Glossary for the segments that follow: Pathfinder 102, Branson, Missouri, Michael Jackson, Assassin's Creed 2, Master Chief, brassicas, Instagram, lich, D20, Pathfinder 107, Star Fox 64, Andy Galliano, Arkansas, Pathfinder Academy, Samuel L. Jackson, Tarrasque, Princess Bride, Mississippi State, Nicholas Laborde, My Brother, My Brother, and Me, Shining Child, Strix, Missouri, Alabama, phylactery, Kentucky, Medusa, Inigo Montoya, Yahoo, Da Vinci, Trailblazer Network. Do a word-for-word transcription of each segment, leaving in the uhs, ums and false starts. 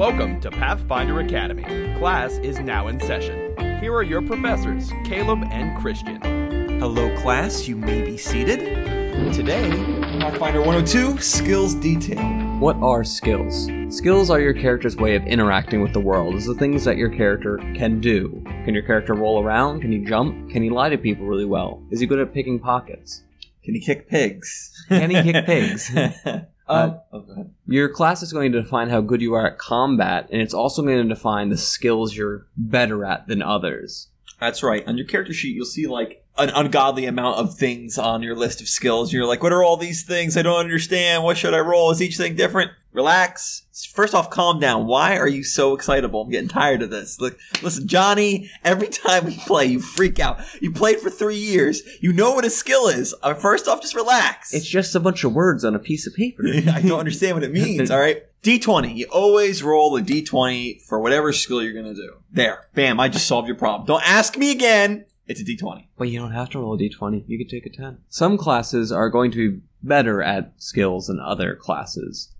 Welcome to Pathfinder Academy. Class is now in session. Here are your professors, Caleb and Christian. Hello, class. You may be seated. Today, Pathfinder one oh two, Skills Detail. What are skills? Skills are your character's way of interacting with the world. It's the things that your character can do. Can your character roll around? Can he jump? Can he lie to people really well? Is he good at picking pockets? Can he kick pigs? Can he kick pigs? Uh, okay. Your class is going to define how good you are at combat, and it's also going to define the skills you're better at than others. That's right. On your character sheet, you'll see, like, an ungodly amount of things on your list of skills. You're like, what are all these things? I don't understand. What should I roll? Is each thing different? Relax. First off, calm down. Why are you so excitable? I'm getting tired of this. Look, listen, Johnny, every time we play, you freak out. You played for three years. You know what a skill is. Uh, first off, just relax. It's just a bunch of words on a piece of paper. I don't understand what it means, all right? D twenty. You always roll a D twenty for whatever skill you're going to do. There. Bam. I just solved your problem. Don't ask me again. It's a D twenty. But you don't have to roll a D twenty. You could take a ten. Some classes are going to be better at skills than other classes.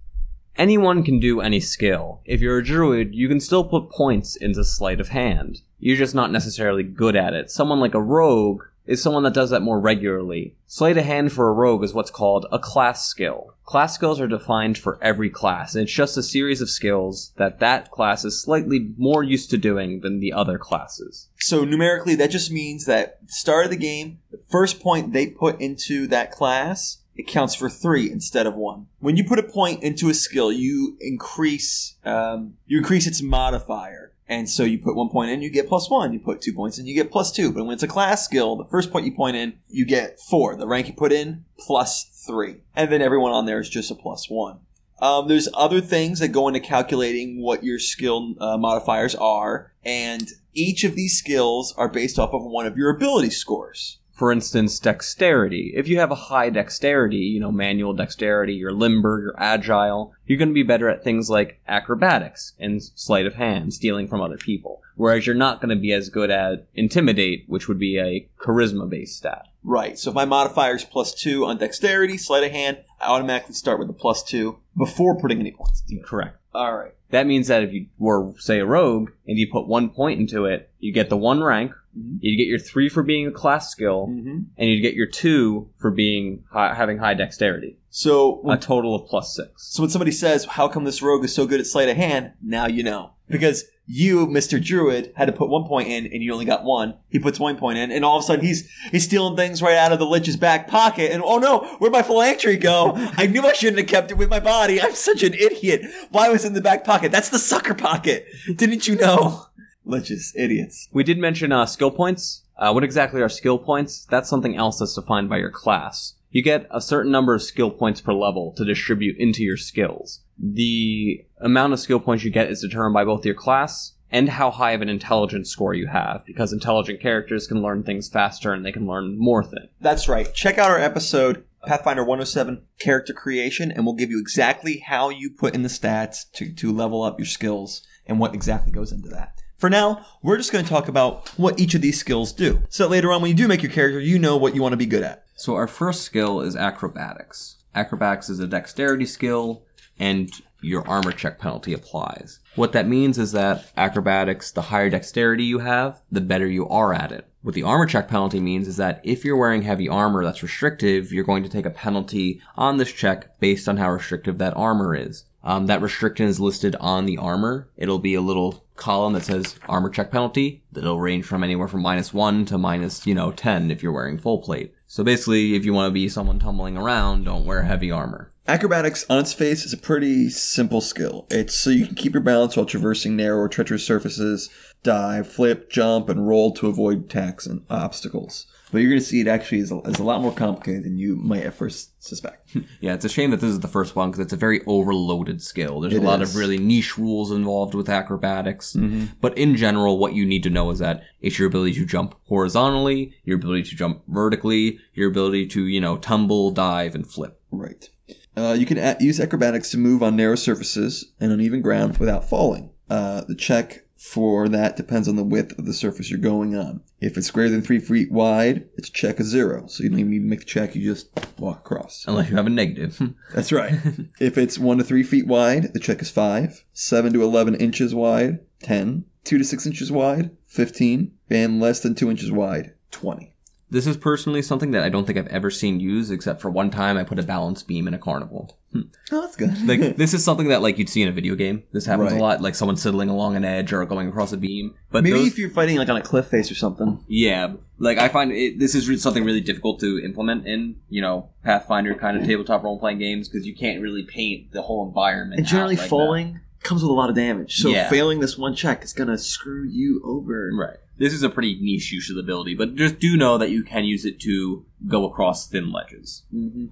Anyone can do any skill. If you're a druid, you can still put points into sleight of hand. You're just not necessarily good at it. Someone like a rogue is someone that does that more regularly. Sleight of hand for a rogue is what's called a class skill. Class skills are defined for every class, and it's just a series of skills that that class is slightly more used to doing than the other classes. So numerically, that just means that at the start of the game, the first point they put into that class, it counts for three instead of one. When you put a point into a skill, you increase um, you increase its modifier. And so you put one point in, you get plus one. You put two points in, you get plus two. But when it's a class skill, the first point you point in, you get four. The rank you put in, plus three. And then everyone on there is just a plus one. Um, there's other things that go into calculating what your skill uh, modifiers are. And each of these skills are based off of one of your ability scores. For instance, dexterity. If you have a high dexterity, you know, manual dexterity, you're limber, you're agile, you're going to be better at things like acrobatics and sleight of hand, stealing from other people. Whereas you're not going to be as good at intimidate, which would be a charisma-based stat. Right. So if my modifier is plus two on dexterity, sleight of hand, I automatically start with a plus two before putting any points. Correct. All right. That means that if you were, say, a rogue, and you put one point into it, you get the one rank. Mm-hmm. You'd get your three for being a class skill, mm-hmm. and you'd get your two for being high, having high dexterity. So when, a total of plus six. So when somebody says, how come this rogue is so good at sleight of hand, now you know. Because you, Mister Druid, had to put one point in, and you only got one. He puts one point in, and all of a sudden he's he's stealing things right out of the lich's back pocket. And, oh no, where'd my phylactery go? I knew I shouldn't have kept it with my body. I'm such an idiot. Why was it in the back pocket? That's the sucker pocket. Didn't you know? Liches, idiots. We did mention uh, skill points. Uh, what exactly are skill points? That's something else that's defined by your class. You get a certain number of skill points per level to distribute into your skills. The amount of skill points you get is determined by both your class and how high of an intelligence score you have, because intelligent characters can learn things faster and they can learn more things. That's right. Check out our episode, Pathfinder one oh seven, Character Creation, and we'll give you exactly how you put in the stats to, to level up your skills and what exactly goes into that. For now, we're just going to talk about what each of these skills do, so that later on when you do make your character, you know what you want to be good at. So our first skill is acrobatics. Acrobatics is a dexterity skill, and your armor check penalty applies. What that means is that acrobatics, the higher dexterity you have, the better you are at it. What the armor check penalty means is that if you're wearing heavy armor that's restrictive, you're going to take a penalty on this check based on how restrictive that armor is. Um, that restriction is listed on the armor. It'll be a little column that says armor check penalty. That'll range from anywhere from minus one to minus, you know, ten if you're wearing full plate. So basically, if you want to be someone tumbling around, don't wear heavy armor. Acrobatics on its face is a pretty simple skill. It's so you can keep your balance while traversing narrow or treacherous surfaces, dive, flip, jump, and roll to avoid attacks and obstacles. But you're going to see it actually is a, is a lot more complicated than you might at first suspect. Yeah, it's a shame that this is the first one because it's a very overloaded skill. There's it a lot is. of really niche rules involved with acrobatics. Mm-hmm. But in general, what you need to know is that it's your ability to jump horizontally, your ability to jump vertically, your ability to, you know, tumble, dive, and flip. Right. Uh, you can a- use acrobatics to move on narrow surfaces and uneven ground without falling. Uh, the check for that depends on the width of the surface you're going on. If it's greater than three feet wide, it's a check of zero. So you don't even need to make the check, you just walk across. Unless you have a negative. That's right. If it's one to three feet wide, the check is five. Seven to eleven inches wide, ten. Two to six inches wide, fifteen. And less than two inches wide, twenty. This is personally something that I don't think I've ever seen used, except for one time I put a balance beam in a carnival. Hmm. Oh, that's good. Like, this is something that, like, you'd see in a video game. This happens right. a lot, like someone sidling along an edge or going across a beam. But maybe those, if you're fighting, like, on a cliff face or something. Yeah. Like, I find it, this is re- something really difficult to implement in, you know, Pathfinder kind of tabletop role-playing games, because you can't really paint the whole environment. And generally like falling... That. comes with a lot of damage, so yeah. failing this one check is going to screw you over. Right. This is a pretty niche use of the ability, but just do know that you can use it to go across thin ledges. Mm-hmm.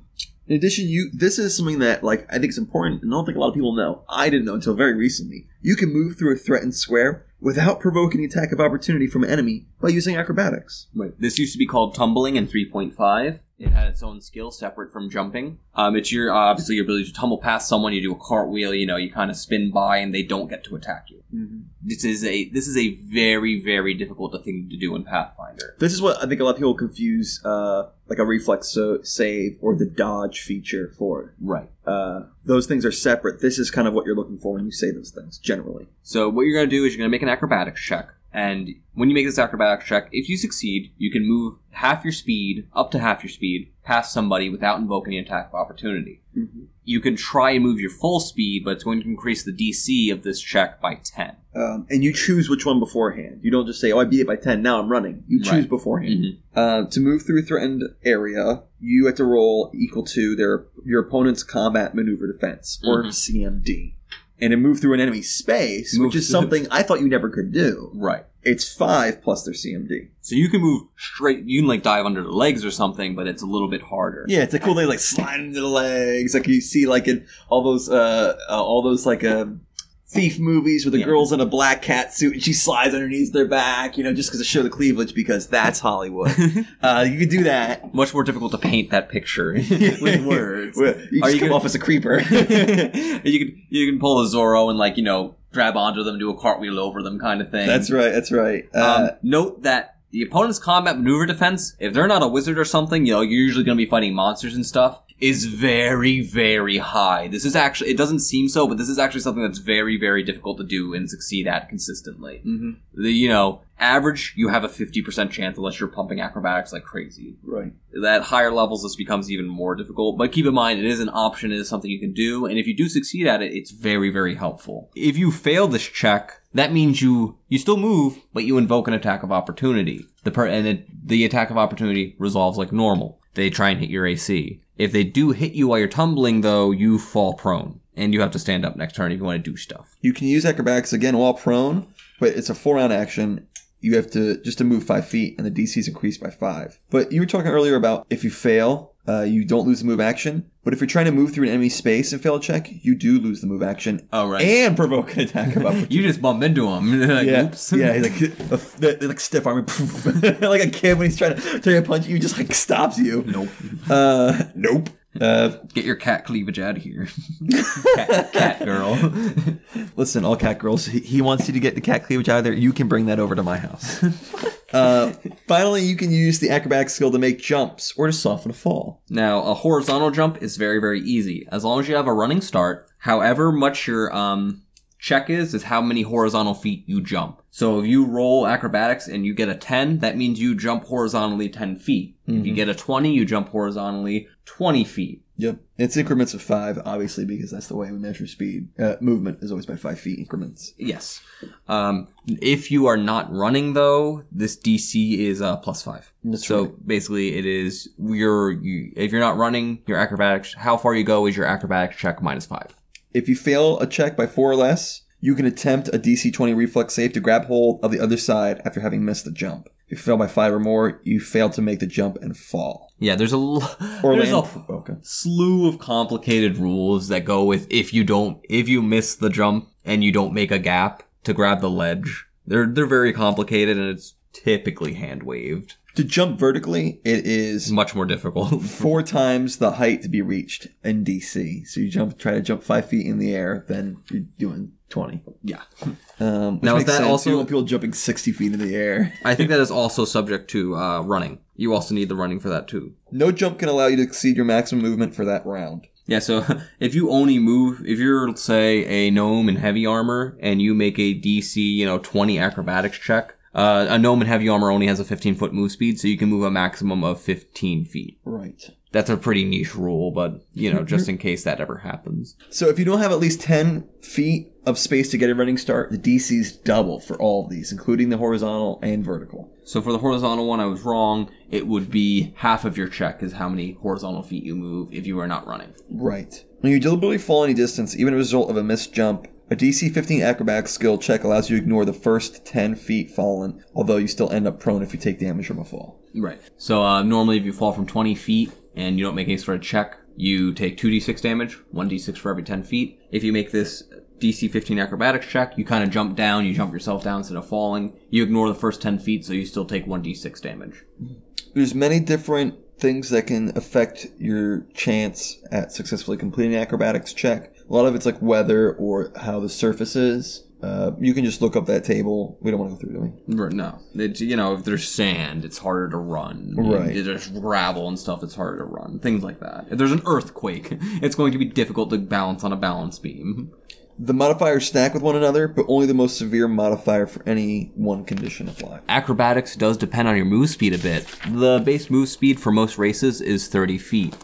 In addition, you this is something that like I think is important, and I don't think a lot of people know. I didn't know until very recently. You can move through a threatened square without provoking attack of opportunity from an enemy by using acrobatics. Right. This used to be called tumbling in three point five. It had its own skill separate from jumping. Um, it's your obviously your ability to tumble past someone. You do a cartwheel. You know, you kind of spin by, and they don't get to attack you. Mm-hmm. This is a this is a very very difficult thing to do in Pathfinder. This is what I think a lot of people confuse uh, like a reflex so- save or the dodge feature for it. Right. Uh, those things are separate. This is kind of what you're looking for when you say those things generally. So what you're going to do is you're going to make an acrobatics check. And when you make this acrobatics check, if you succeed, you can move half your speed, up to half your speed, past somebody without invoking an attack of opportunity. Mm-hmm. You can try and move your full speed, but it's going to increase the D C of this check by ten. Um, and you choose which one beforehand. You don't just say, oh, I beat it by ten, now I'm running. You choose right. beforehand. Mm-hmm. Uh, to move through a threatened area, you have to roll equal to their your opponent's combat maneuver defense, or mm-hmm. C M D. And it moved through an enemy space, move which is something the... I thought you never could do. Right. It's five plus their C M D. So you can move straight, you can like dive under the legs or something, but it's a little bit harder. Yeah, it's a cool thing, like sliding into the legs, like you see like in all those, uh, uh all those like, uh, thief movies where the yeah. girl's in a black cat suit and she slides underneath their back, you know, just because to show the cleavage, because that's Hollywood. uh, you could do that. Much more difficult to paint that picture with words. Well, you just you come gonna... off as a creeper. you can you can pull a Zorro and like, you know, grab onto them, do a cartwheel over them kind of thing. That's right, that's right. Uh, um, note that the opponent's combat maneuver defense, if they're not a wizard or something, you know, you're usually going to be fighting monsters and stuff, is very, very high. This is actually, it doesn't seem so, but this is actually something that's very, very difficult to do and succeed at consistently. Mm-hmm. The, you know, average, you have a fifty percent chance unless you're pumping acrobatics like crazy. Right. At higher levels, this becomes even more difficult. But keep in mind, it is an option, it is something you can do, and if you do succeed at it, it's very, very helpful. If you fail this check, that means you, you still move, but you invoke an attack of opportunity. The per- and it, the attack of opportunity resolves like normal. They try and hit your A C. If they do hit you while you're tumbling, though, you fall prone. And you have to stand up next turn if you want to do stuff. You can use acrobatics again while prone, but it's a four-round action. You have to just to move five feet, and the D C is increased by five. But you were talking earlier about if you fail, uh, you don't lose the move action. But if you're trying to move through an enemy space and fail a check, you do lose the move action. Oh, right. And provoke an attack of opportunity. You just bump into him. Like, yeah. Oops. Yeah, he's like, like stiff arm. Like a kid when he's trying to take a punch, he just like stops you. Nope. Uh, nope. Uh, Get your cat cleavage out of here. cat, cat girl. Listen, all cat girls, he wants you to get the cat cleavage out of there. You can bring that over to my house. Uh, finally, you can use the acrobatic skill to make jumps or to soften a fall. Now, a horizontal jump is very, very easy. As long as you have a running start, however much your um check is, is how many horizontal feet you jump. So if you roll acrobatics and you get a ten, that means you jump horizontally ten feet. Mm-hmm. If you get a twenty, you jump horizontally twenty feet. Yep. It's increments of five, obviously, because that's the way we measure speed. Uh, movement is always by five feet increments. Yes. Um, if you are not running, though, this D C is uh, plus five. That's so right. Basically, it is your you, if you're not running, your acrobatics, how far you go is your acrobatics check minus five. If you fail a check by four or less, you can attempt a D C twenty reflex save to grab hold of the other side after having missed the jump. If you fail by five or more, you fail to make the jump and fall. Yeah, there's a, l- there's a okay. slew of complicated rules that go with if you don't, if you miss the jump and you don't make a gap to grab the ledge. They're they're very complicated and it's typically hand-waved. To jump vertically, it is much more difficult. Four times the height to be reached in D C. So you jump, try to jump five feet in the air, then you're doing twenty. Yeah. Um, now is that sense. Also you want people jumping sixty feet in the air? I think that is also subject to uh, running. You also need the running for that too. No jump can allow you to exceed your maximum movement for that round. Yeah, so if you only move, if you're, say, a gnome in heavy armor and you make a D C, you know, twenty acrobatics check, uh, a gnome in heavy armor only has a fifteen-foot move speed, so you can move a maximum of fifteen feet. Right. That's a pretty niche rule, but, you know, just in case that ever happens. So if you don't have at least ten feet of space to get a running start, the D C's double for all of these, including the horizontal and vertical. So for the horizontal one, I was wrong. It would be half of your check is how many horizontal feet you move if you are not running. Right. When you deliberately fall any distance, even as a result of a missed jump, a D C fifteen acrobatics skill check allows you to ignore the first ten feet fallen, although you still end up prone if you take damage from a fall. Right. So uh, normally if you fall from twenty feet and you don't make any sort of check, you take two d six damage, one d six for every ten feet. If you make this D C fifteen acrobatics check, you kind of jump down, you jump yourself down instead of falling. You ignore the first ten feet, so you still take one d six damage. There's many different things that can affect your chance at successfully completing an acrobatics check. A lot of it's like weather or how the surface is. Uh, you can just look up that table. We don't want to go through, do we? No. It's, you know, if there's sand, it's harder to run. Right. If there's gravel and stuff, it's harder to run. Things like that. If there's an earthquake, it's going to be difficult to balance on a balance beam. The modifiers stack with one another, but only the most severe modifier for any one condition applies. Acrobatics does depend on your move speed a bit. The base move speed for most races is thirty feet,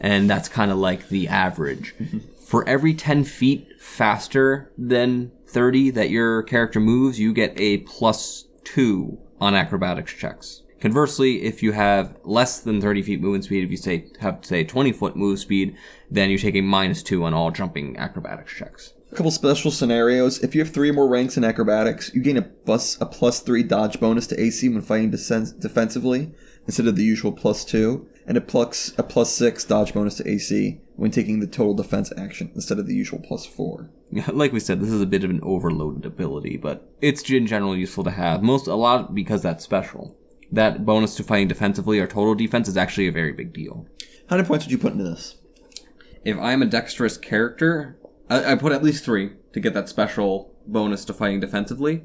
and that's kind of like the average. Mm-hmm. For every ten feet faster than thirty that your character moves, you get a plus two on acrobatics checks. Conversely, if you have less than thirty feet movement speed, if you say have, say, twenty-foot move speed, then you take a minus two on all jumping acrobatics checks. A couple special scenarios. If you have three or more ranks in acrobatics, you gain a plus, a plus three dodge bonus to A C when fighting desen- defensively instead of the usual plus two, and a plus, a plus six dodge bonus to A C when taking the total defense action instead of the usual plus four. Like we said, this is a bit of an overloaded ability, but it's in general useful to have. Most, a lot because that's special. That bonus to fighting defensively or total defense is actually a very big deal. How many points would you put into this? If I'm a dexterous character, I put at least three to get that special bonus to fighting defensively.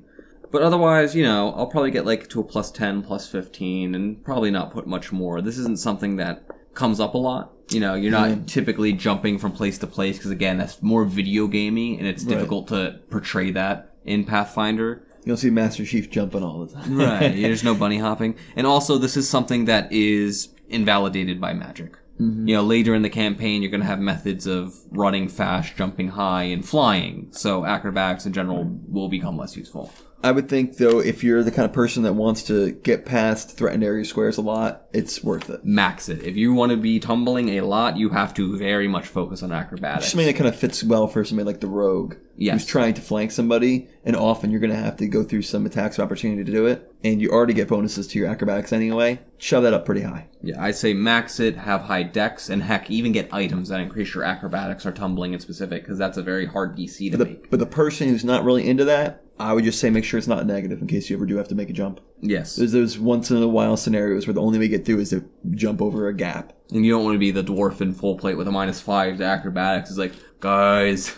But otherwise, you know, I'll probably get like to a plus ten, plus fifteen, and probably not put much more. This isn't something that comes up a lot. You know, you're not mm. typically jumping from place to place because, again, that's more video gamey, and it's difficult right. to portray that in Pathfinder. You don't see Master Chief jumping all the time. Right. There's no bunny hopping. And also, this is something that is invalidated by magic. Mm-hmm. You know, later in the campaign, you're going to have methods of running fast, jumping high, and flying. So acrobatics in general will become less useful. I would think, though, if you're the kind of person that wants to get past threatened area squares a lot, it's worth it. Max it. If you want to be tumbling a lot, you have to very much focus on acrobatics. Something that kind of fits well for somebody like the rogue, yes, who's trying to flank somebody, and often you're going to have to go through some attacks of opportunity to do it, and you already get bonuses to your acrobatics anyway. Shove that up pretty high. Yeah, I'd say max it, have high dex, and heck, even get items that increase your acrobatics or tumbling in specific, because that's a very hard D C to but the, make. But the person who's not really into that, I would just say make sure it's not negative in case you ever do have to make a jump. Yes. There's those once in a while scenarios where the only way you get through is to jump over a gap. And you don't want to be the dwarf in full plate with a minus five to acrobatics. It's like, guys,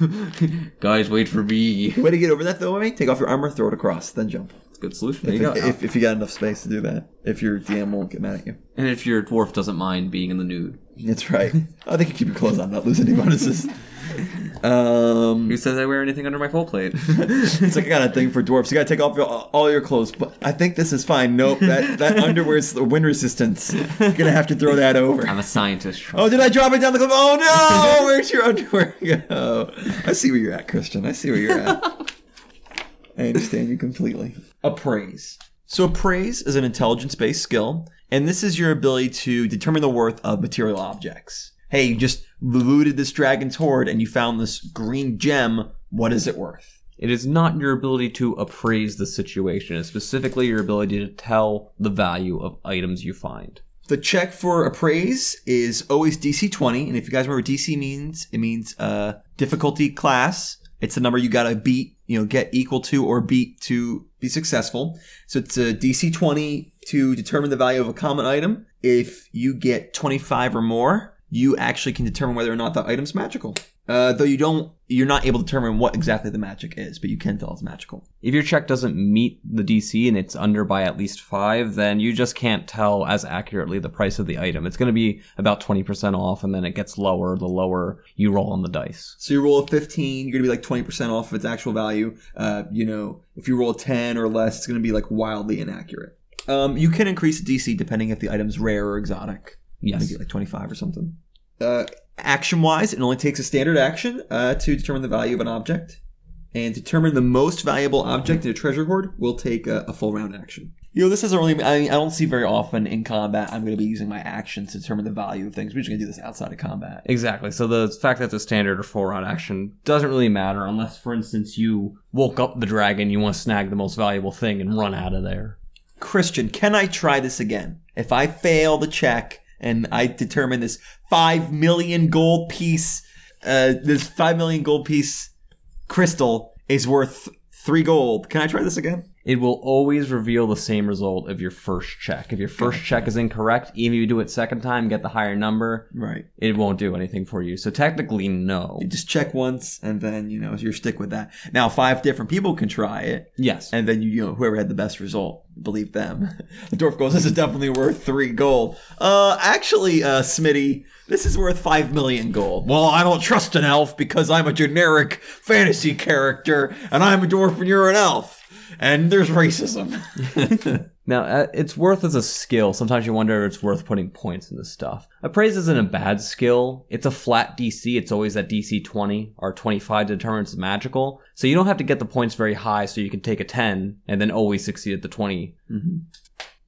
guys, wait for me. Way to get over that, though, I mean. Take off your armor, throw it across, then jump. It's a good solution. There if, you go. if, if you got enough space to do that. If your D M won't get mad at you. And if your dwarf doesn't mind being in the nude. That's right. I think you keep your clothes on, not lose any bonuses. Um, Who says I wear anything under my full plate? It's like I got a thing for dwarves. You gotta take off your, all your clothes. But I think this is fine. Nope, that, that underwear's wind resistance. You're gonna have to throw that over. I'm a scientist. Oh, did I drop it down the cliff? Oh no! Where's your underwear go? I see where you're at, Christian. I see where you're at. I understand you completely. Appraise. So appraise is an intelligence-based skill, and this is your ability to determine the worth of material objects. Hey, you just looted this dragon's hoard and you found this green gem. What is it worth? It is not your ability to appraise the situation. It's specifically your ability to tell the value of items you find. The check for appraise is always D C twenty. And if you guys remember, D C means, it means uh, difficulty class. It's the number you got to beat you know, get equal to or beat to be successful. So it's a D C twenty to determine the value of a common item. If you get twenty-five or more, you actually can determine whether or not the item's magical. Uh, though you don't, you're not able to determine what exactly the magic is, but you can tell it's magical. If your check doesn't meet the D C and it's under by at least five, then you just can't tell as accurately the price of the item. It's going to be about twenty percent off, and then it gets lower the lower you roll on the dice. So you roll a fifteen, you're going to be like twenty percent off of its actual value. Uh, you know, if you roll a ten or less, it's going to be like wildly inaccurate. Um, you can increase the D C depending if the item's rare or exotic. Yes. Maybe like twenty-five or something. Uh, action-wise, it only takes a standard action uh, to determine the value of an object. And determine the most valuable object in a treasure hoard will take a, a full round action. You know, this isn't really, I mean, I don't see very often in combat I'm going to be using my actions to determine the value of things. We're just going to do this outside of combat. Exactly. So the fact that it's a standard or full round action doesn't really matter unless, for instance, you woke up the dragon, you want to snag the most valuable thing and run out of there. Christian, can I try this again? If I fail the check and I determine this five million gold piece, uh, this five million gold piece crystal is worth three gold. Can I try this again? It will always reveal the same result of your first check. If your first check is incorrect, even if you do it second time, get the higher number, right, it won't do anything for you. So technically, no. You just check once, and then, you know, you're stick with that. Now, five different people can try it. Yes. And then, you know, whoever had the best result, believe them. The dwarf goes, this is definitely worth three gold. Uh, actually, uh, Smitty, this is worth five million gold. Well, I don't trust an elf because I'm a generic fantasy character, and I'm a dwarf and you're an elf. And there's racism. Now, uh, it's worth as a skill. Sometimes you wonder if it's worth putting points in this stuff. Appraise isn't a bad skill. It's a flat D C. It's always at D C twenty or twenty-five to determine it's magical. So you don't have to get the points very high, so you can take a ten and then always succeed at the twenty. Mm-hmm.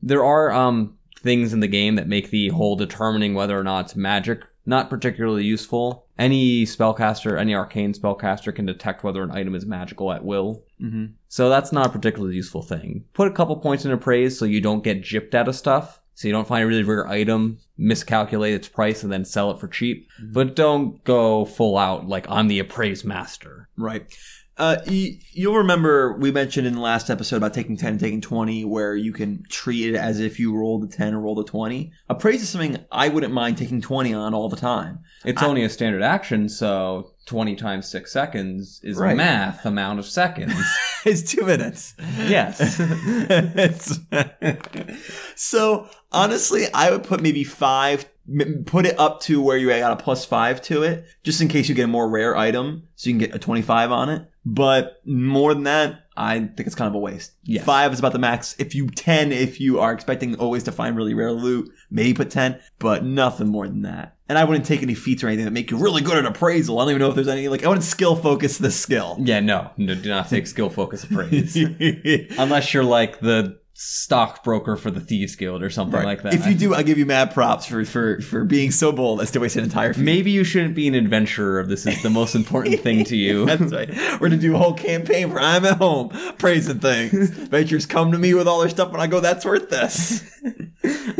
There are um things in the game that make the whole determining whether or not it's magic not particularly useful. Any spellcaster, any arcane spellcaster can detect whether an item is magical at will. Mm-hmm. So that's not a particularly useful thing. Put a couple points in appraise so you don't get gypped out of stuff. So you don't find a really rare item, miscalculate its price, and then sell it for cheap. Mm-hmm. But don't go full out like, I'm the appraise master. Right. Uh, you'll remember we mentioned in the last episode about taking ten and taking twenty, where you can treat it as if you rolled a ten or rolled a twenty. Appraise is something I wouldn't mind taking twenty on all the time. It's I, only a standard action, so twenty times six seconds is right. Math amount of seconds. It's two minutes. Yes. So honestly, I would put maybe five. Put it up to where you got a plus five to it, just in case you get a more rare item, so you can get a twenty-five on it. But more than that, I think it's kind of a waste. Yes. Five is about the max. If you ten, if you are expecting always to find really rare loot, maybe put ten, but nothing more than that. And I wouldn't take any feats or anything that make you really good at appraisal. I don't even know if there's any, like, I wouldn't skill focus this skill. Yeah, no, no, do not take skill focus appraise. Unless you're like the stockbroker for the Thieves Guild or something right. like that. If you do, I give you mad props for, for, for being so bold as to waste an entire feat. Maybe you shouldn't be an adventurer if this is the most important thing to you. That's right. We're going to do a whole campaign where I'm at home praising things. Adventurers come to me with all their stuff and I go, that's worth this.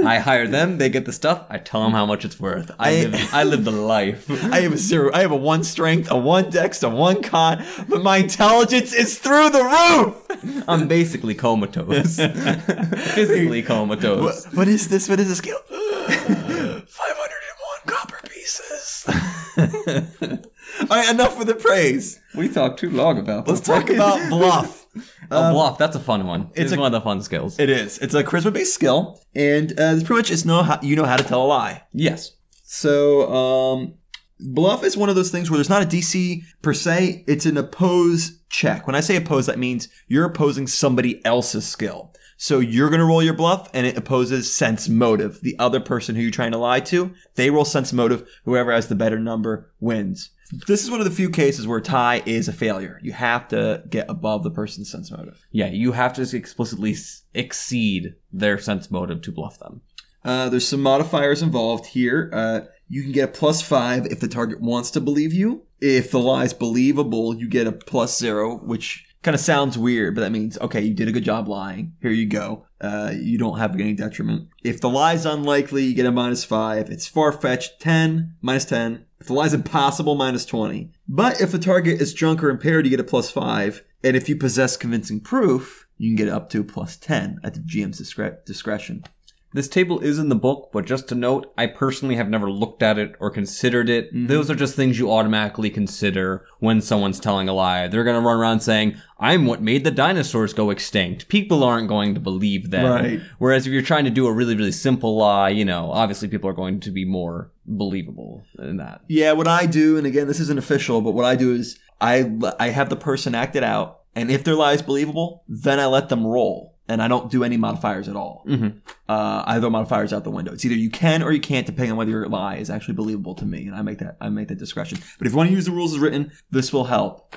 I hire them, they get the stuff, I tell them how much it's worth. I, I, live, I live the life. I have a zero. I have a one strength, a one dex, a one con, but my intelligence is through the roof! I'm basically comatose. Physically comatose. What, what is this? What is this skill? five hundred one copper pieces. All right, enough with the praise. We talked too long about that. Let's talk about bluff. Um, a bluff, that's a fun one. It's, it's a, one of the fun skills. It is. It's a charisma-based skill, and uh, it's pretty much it's know how, you know how to tell a lie. Yes. So um, bluff is one of those things where there's not a D C per se. It's an oppose check. When I say oppose, that means you're opposing somebody else's skill. So you're going to roll your bluff, and it opposes sense motive. The other person who you're trying to lie to, they roll sense motive. Whoever has the better number wins. This is one of the few cases where a tie is a failure. You have to get above the person's sense motive. Yeah, you have to explicitly exceed their sense motive to bluff them. Uh, there's some modifiers involved here. Uh, you can get a plus five if the target wants to believe you. If the lie is believable, you get a plus zero, which kind of sounds weird, but that means, okay, you did a good job lying. Here you go. Uh, you don't have any detriment. If the lie's unlikely, you get a minus five. It's far-fetched, ten, minus ten. If the lie's impossible, minus twenty. But if the target is drunk or impaired, you get a plus five. And if you possess convincing proof, you can get up to plus ten at the G M's discre- discretion. This table is in the book, but just to note, I personally have never looked at it or considered it. Mm-hmm. Those are just things you automatically consider when someone's telling a lie. They're going to run around saying, I'm what made the dinosaurs go extinct. People aren't going to believe that. Right. Whereas if you're trying to do a really, really simple lie, you know, obviously people are going to be more believable than that. Yeah, what I do, and again, this isn't official, but what I do is I, I have the person act it out. And if their lie is believable, then I let them roll. And I don't do any modifiers at all. Mm-hmm. Uh, I throw modifiers out the window. It's either you can or you can't, depending on whether your lie is actually believable to me. And I make that I make that discretion. But if you want to use the rules as written, this will help.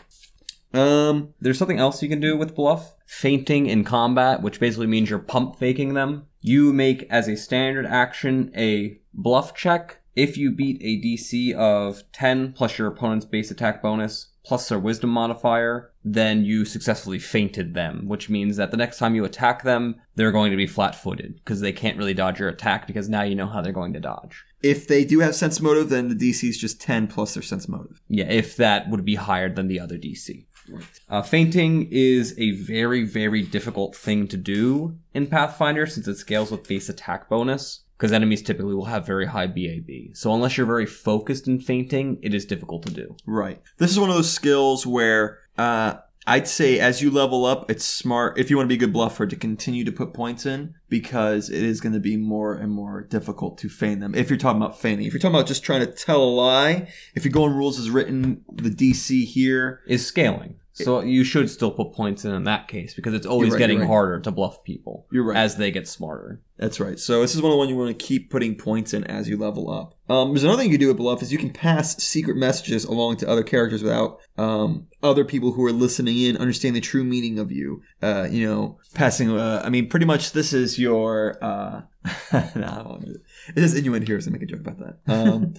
Um, there's something else you can do with bluff. Feinting in combat, which basically means you're pump faking them. You make, as a standard action, a bluff check. If you beat a D C of ten plus your opponent's base attack bonus plus their wisdom modifier, then you successfully feinted them, which means that the next time you attack them, they're going to be flat-footed because they can't really dodge your attack because now you know how they're going to dodge. If they do have sense motive, then the D C is just ten plus their sense motive. Yeah, if that would be higher than the other D C. Right. Uh, feinting is a very, very difficult thing to do in Pathfinder since it scales with base attack bonus, because enemies typically will have very high B A B. So unless you're very focused in feinting, it is difficult to do. Right. This is one of those skills where uh, I'd say as you level up, it's smart, if you want to be a good bluffer, to continue to put points in, because it is going to be more and more difficult to feint them. If you're talking about feinting, if you're talking about just trying to tell a lie, if you're going rules as written, the D C here is scaling. So you should still put points in in that case, because it's always right, getting right. harder to bluff people you're right. as they get smarter. That's right. So this is one of the ones you want to keep putting points in as you level up. Um, there's another thing you do with bluff is you can pass secret messages along to other characters without um, other people who are listening in understanding the true meaning of you. Uh, you know, passing. Uh, I mean, pretty much this is your. Uh, nah, it is innuendo here, so I make a joke about that. Um,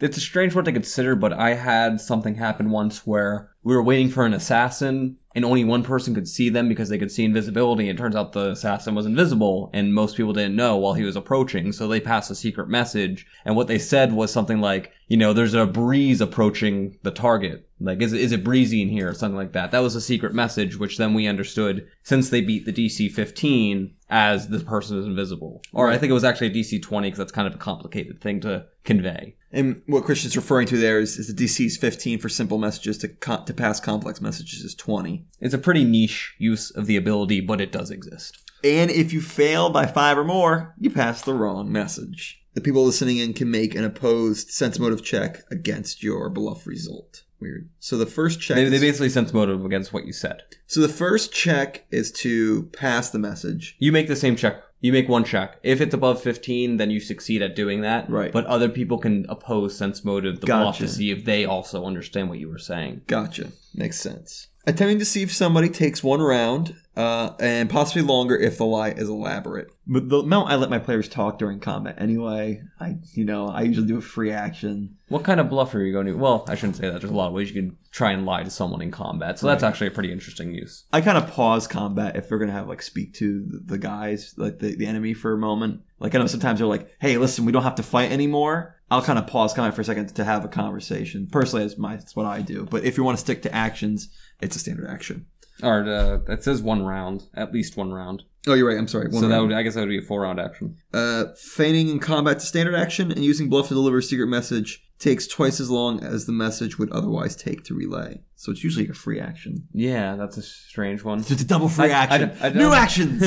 it's a strange word to consider, but I had something happen once where we were waiting for an assassin, and only one person could see them because they could see invisibility. And it turns out the assassin was invisible, and most people didn't know while he was approaching. So they passed a secret message, and what they said was something like, you know, there's a breeze approaching the target. Like, is, is it breezy in here or something like that? That was a secret message, which then we understood, since they beat the D C fifteen, as the person is invisible. Or I think it was actually a D C twenty, because that's kind of a complicated thing to convey. And what Christian's referring to there is, is the D C is fifteen for simple messages, to co- to pass complex messages is twenty. It's a pretty niche use of the ability, but it does exist. And if you fail by five or more, you pass the wrong message. The people listening in can make an opposed sense motive check against your bluff result. Weird. So the first check... They, is, they basically sense motive against what you said. So the first check is to pass the message. You make the same check. You make one check. If it's above fifteen, then you succeed at doing that. Right. But other people can oppose sense motive, the gotcha. Bluff, to see if they also understand what you were saying. Gotcha. Makes sense. Attempting to see if somebody takes one round... Uh, and possibly longer if the lie is elaborate. But the amount I let my players talk during combat anyway, I you know, I usually do a free action. What kind of bluff are you going to do? Well, I shouldn't say that. There's a lot of ways you can try and lie to someone in combat. So right. That's actually a pretty interesting use. I kind of pause combat if they're going to have, like, speak to the guys, like the, the enemy for a moment. Like, I know sometimes they're like, hey, listen, we don't have to fight anymore. I'll kind of pause combat for a second to have a conversation. Personally, that's, my, that's what I do. But if you want to stick to actions, it's a standard action. Or uh, that says one round, at least one round. Oh, you're right. I'm sorry. One so round. That would, I guess, that would be a four-round action. Uh, feigning in combat to standard action, and using bluff to deliver a secret message takes twice as long as the message would otherwise take to relay. So it's usually a free action. Yeah, that's a strange one. It's a double free I, action. I, I, I New actions.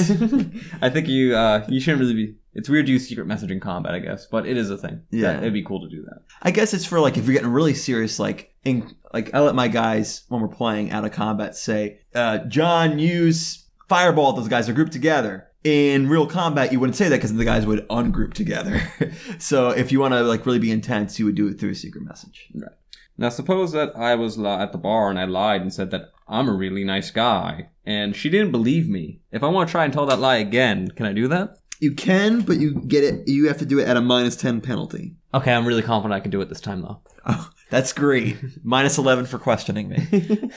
I think you uh, you shouldn't really be. It's weird to use secret message in combat, I guess, but it is a thing. Yeah, yeah, it'd be cool to do that. I guess it's for, like, if you're getting really serious, like. And, like, I let my guys, when we're playing out of combat, say, uh, John, use fireball. Those guys are grouped together. In real combat, you wouldn't say that because the guys would ungroup together. So if you want to, like, really be intense, you would do it through a secret message. Right. Now, suppose that I was li- at the bar and I lied and said that I'm a really nice guy. And she didn't believe me. If I want to try and tell that lie again, can I do that? You can, but you get it. You have to do it at a minus ten penalty. Okay, I'm really confident I can do it this time, though. Oh, that's great. Minus eleven for questioning me.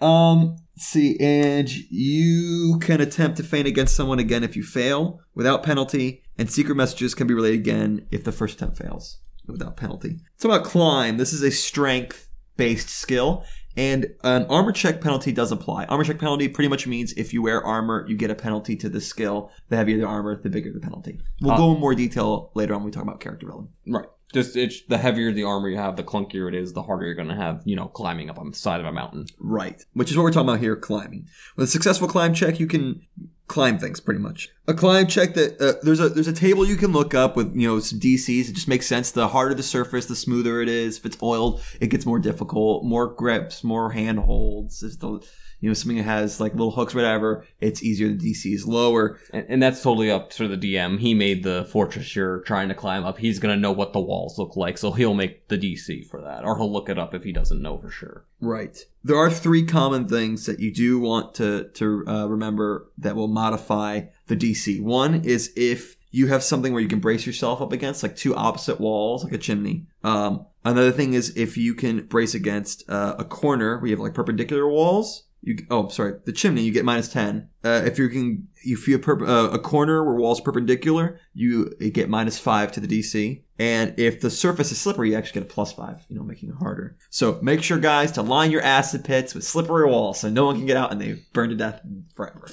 um, let's see, and you can attempt to feint against someone again if you fail, without penalty, and secret messages can be relayed again if the first attempt fails, without penalty. It's about climb. This is a strength-based skill. And an armor check penalty does apply. Armor check penalty pretty much means if you wear armor, you get a penalty to the skill. The heavier the armor, the bigger the penalty. We'll uh, go in more detail later on when we talk about character building. Right. Just it's, the heavier the armor you have, the clunkier it is, the harder you're going to have, you know, climbing up on the side of a mountain. Right. Which is what we're talking about here, climbing. With a successful climb check, you can climb things, pretty much. A climb check that, uh, there's a there's a table you can look up with, you know, some D Cs. It just makes sense. The harder the surface, the smoother it is. If it's oiled, it gets more difficult. More grips, more handholds. If the, you know, something that has, like, little hooks, whatever, it's easier. The D C is lower. And, and that's totally up to the D M. He made the fortress you're trying to climb up. He's going to know what the walls look like, so he'll make the D C for that. Or he'll look it up if he doesn't know for sure. Right. There are three common things that you do want to, to uh, remember that will modify the D C. One is if you have something where you can brace yourself up against, like two opposite walls, like a chimney. Um, another thing is if you can brace against uh, a corner where you have, like, perpendicular walls. You, oh, sorry, the chimney, you get minus ten. Uh, if you can, if you have perp- uh, a corner where walls perpendicular, you get minus five to the D C. And if the surface is slippery, you actually get a plus five, you know, making it harder. So make sure, guys, to line your acid pits with slippery walls so no one can get out and they burn to death forever.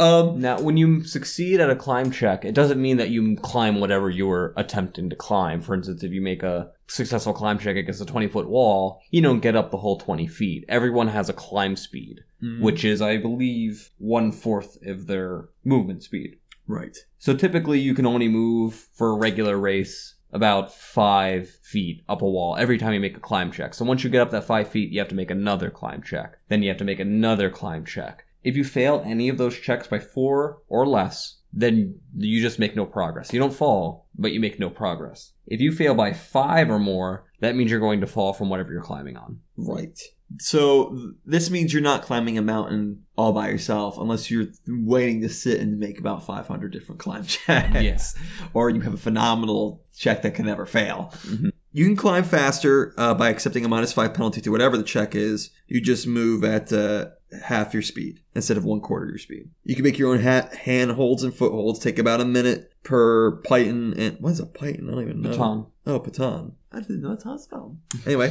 um, now, when you succeed at a climb check, it doesn't mean that you climb whatever you were attempting to climb. For instance, if you make a successful climb check against a twenty-foot wall, you don't get up the whole twenty feet. Everyone has a climb speed, mm. which is, I believe, one-fourth of their movement speed. Right. So typically you can only move for a regular race about five feet up a wall every time you make a climb check. So once you get up that five feet, you have to make another climb check. Then you have to make another climb check. If you fail any of those checks by four or less, then you just make no progress. You don't fall, but you make no progress. If you fail by five or more, that means you're going to fall from whatever you're climbing on. Right. So this means you're not climbing a mountain all by yourself unless you're waiting to sit and make about five hundred different climb checks. Yes. Or you have a phenomenal check that can never fail. Mm-hmm. You can climb faster uh, by accepting a minus five penalty to whatever the check is. You just move at uh, half your speed instead of one quarter your speed. You can make your own ha- hand holds and footholds. Take about a minute per python. And what is a python? I don't even know. Paton. Oh, paton. I didn't know that's how it's spelled. Anyway,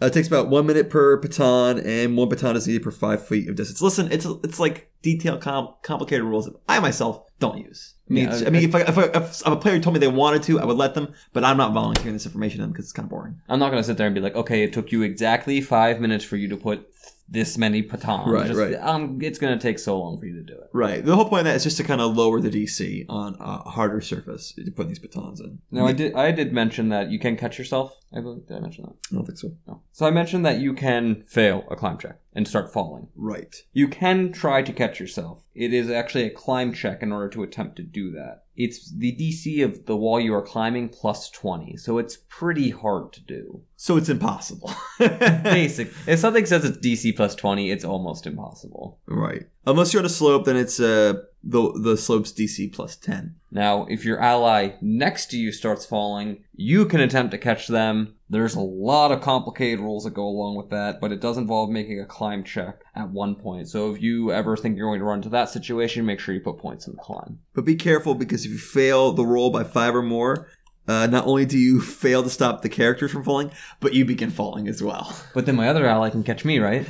uh, it takes about one minute per paton, and one paton is needed per five feet of distance. Listen, it's it's like detailed, com- complicated rules that I myself don't use. I mean, yeah, I, I mean, if, I, if, I, if a player told me they wanted to, I would let them, but I'm not volunteering this information to them because it's kind of boring. I'm not going to sit there and be like, okay, it took you exactly five minutes for you to put this many patons. Right, just, right. Um, it's going to take so long for you to do it. Right. The whole point of that is just to kind of lower the D C on a harder surface to put these patons in. Now, I did I did mention that you can catch yourself. I believe, did I mention that? I don't think so. No. So I mentioned that you can fail a climb check and start falling. Right. You can try to catch yourself. It is actually a climb check in order to attempt to do that. It's the D C of the wall you are climbing plus twenty, so it's pretty hard to do. So it's impossible. Basic. If something says it's D C plus twenty, it's almost impossible. Right. Unless you're on a slope, then it's uh, the the slope's D C plus ten. Now, if your ally next to you starts falling, you can attempt to catch them. There's a lot of complicated rules that go along with that, but it does involve making a climb check at one point. So if you ever think you're going to run into that situation, make sure you put points in the climb. But be careful, because if you fail the roll by five or more, Uh, not only do you fail to stop the characters from falling, but you begin falling as well. But then my other ally can catch me, right?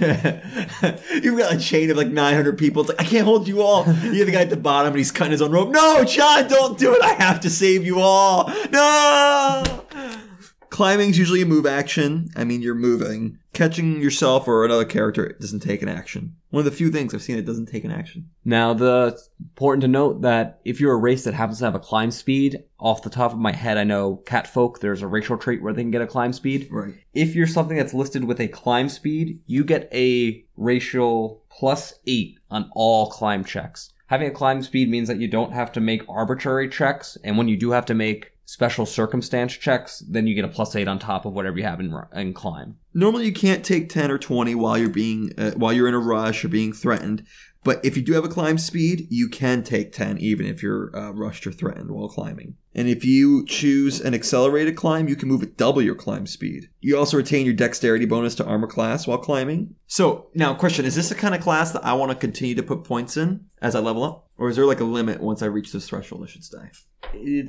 You've got a chain of like nine hundred people. It's like, I can't hold you all. You're the guy at the bottom and he's cutting his own rope. No, John, don't do it. I have to save you all. No! Climbing's usually a move action. I mean, you're moving. Catching yourself or another character, it doesn't take an action. One of the few things I've seen that doesn't take an action. Now, the, it's important to note that if you're a race that happens to have a climb speed, off the top of my head, I know catfolk, there's a racial trait where they can get a climb speed. Right. If you're something that's listed with a climb speed, you get a racial plus eight on all climb checks. Having a climb speed means that you don't have to make arbitrary checks, and when you do have to make special circumstance checks, then you get a plus eight on top of whatever you have in, in climb. Normally you can't take ten or twenty while you're being uh, while you're in a rush or being threatened, but if you do have a climb speed, you can take ten even if you're uh, rushed or threatened while climbing. And if you choose an accelerated climb, you can move at double your climb speed. You also retain your dexterity bonus to armor class while climbing. So now, question, is this the kind of class that I want to continue to put points in as I level up? Or is there like a limit once I reach this threshold I should stay?